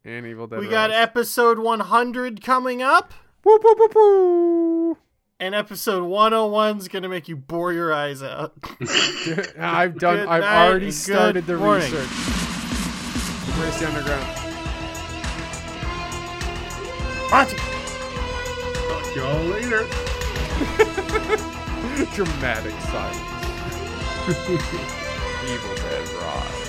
And Evil Dead. We got episode 100 coming up. Woo, woo, woo, woo. And episode 101 is gonna make you bore your eyes out. I've already started the research. Race the Underground. Monty. Talk y'all later. Dramatic silence. Evil Dead Rise.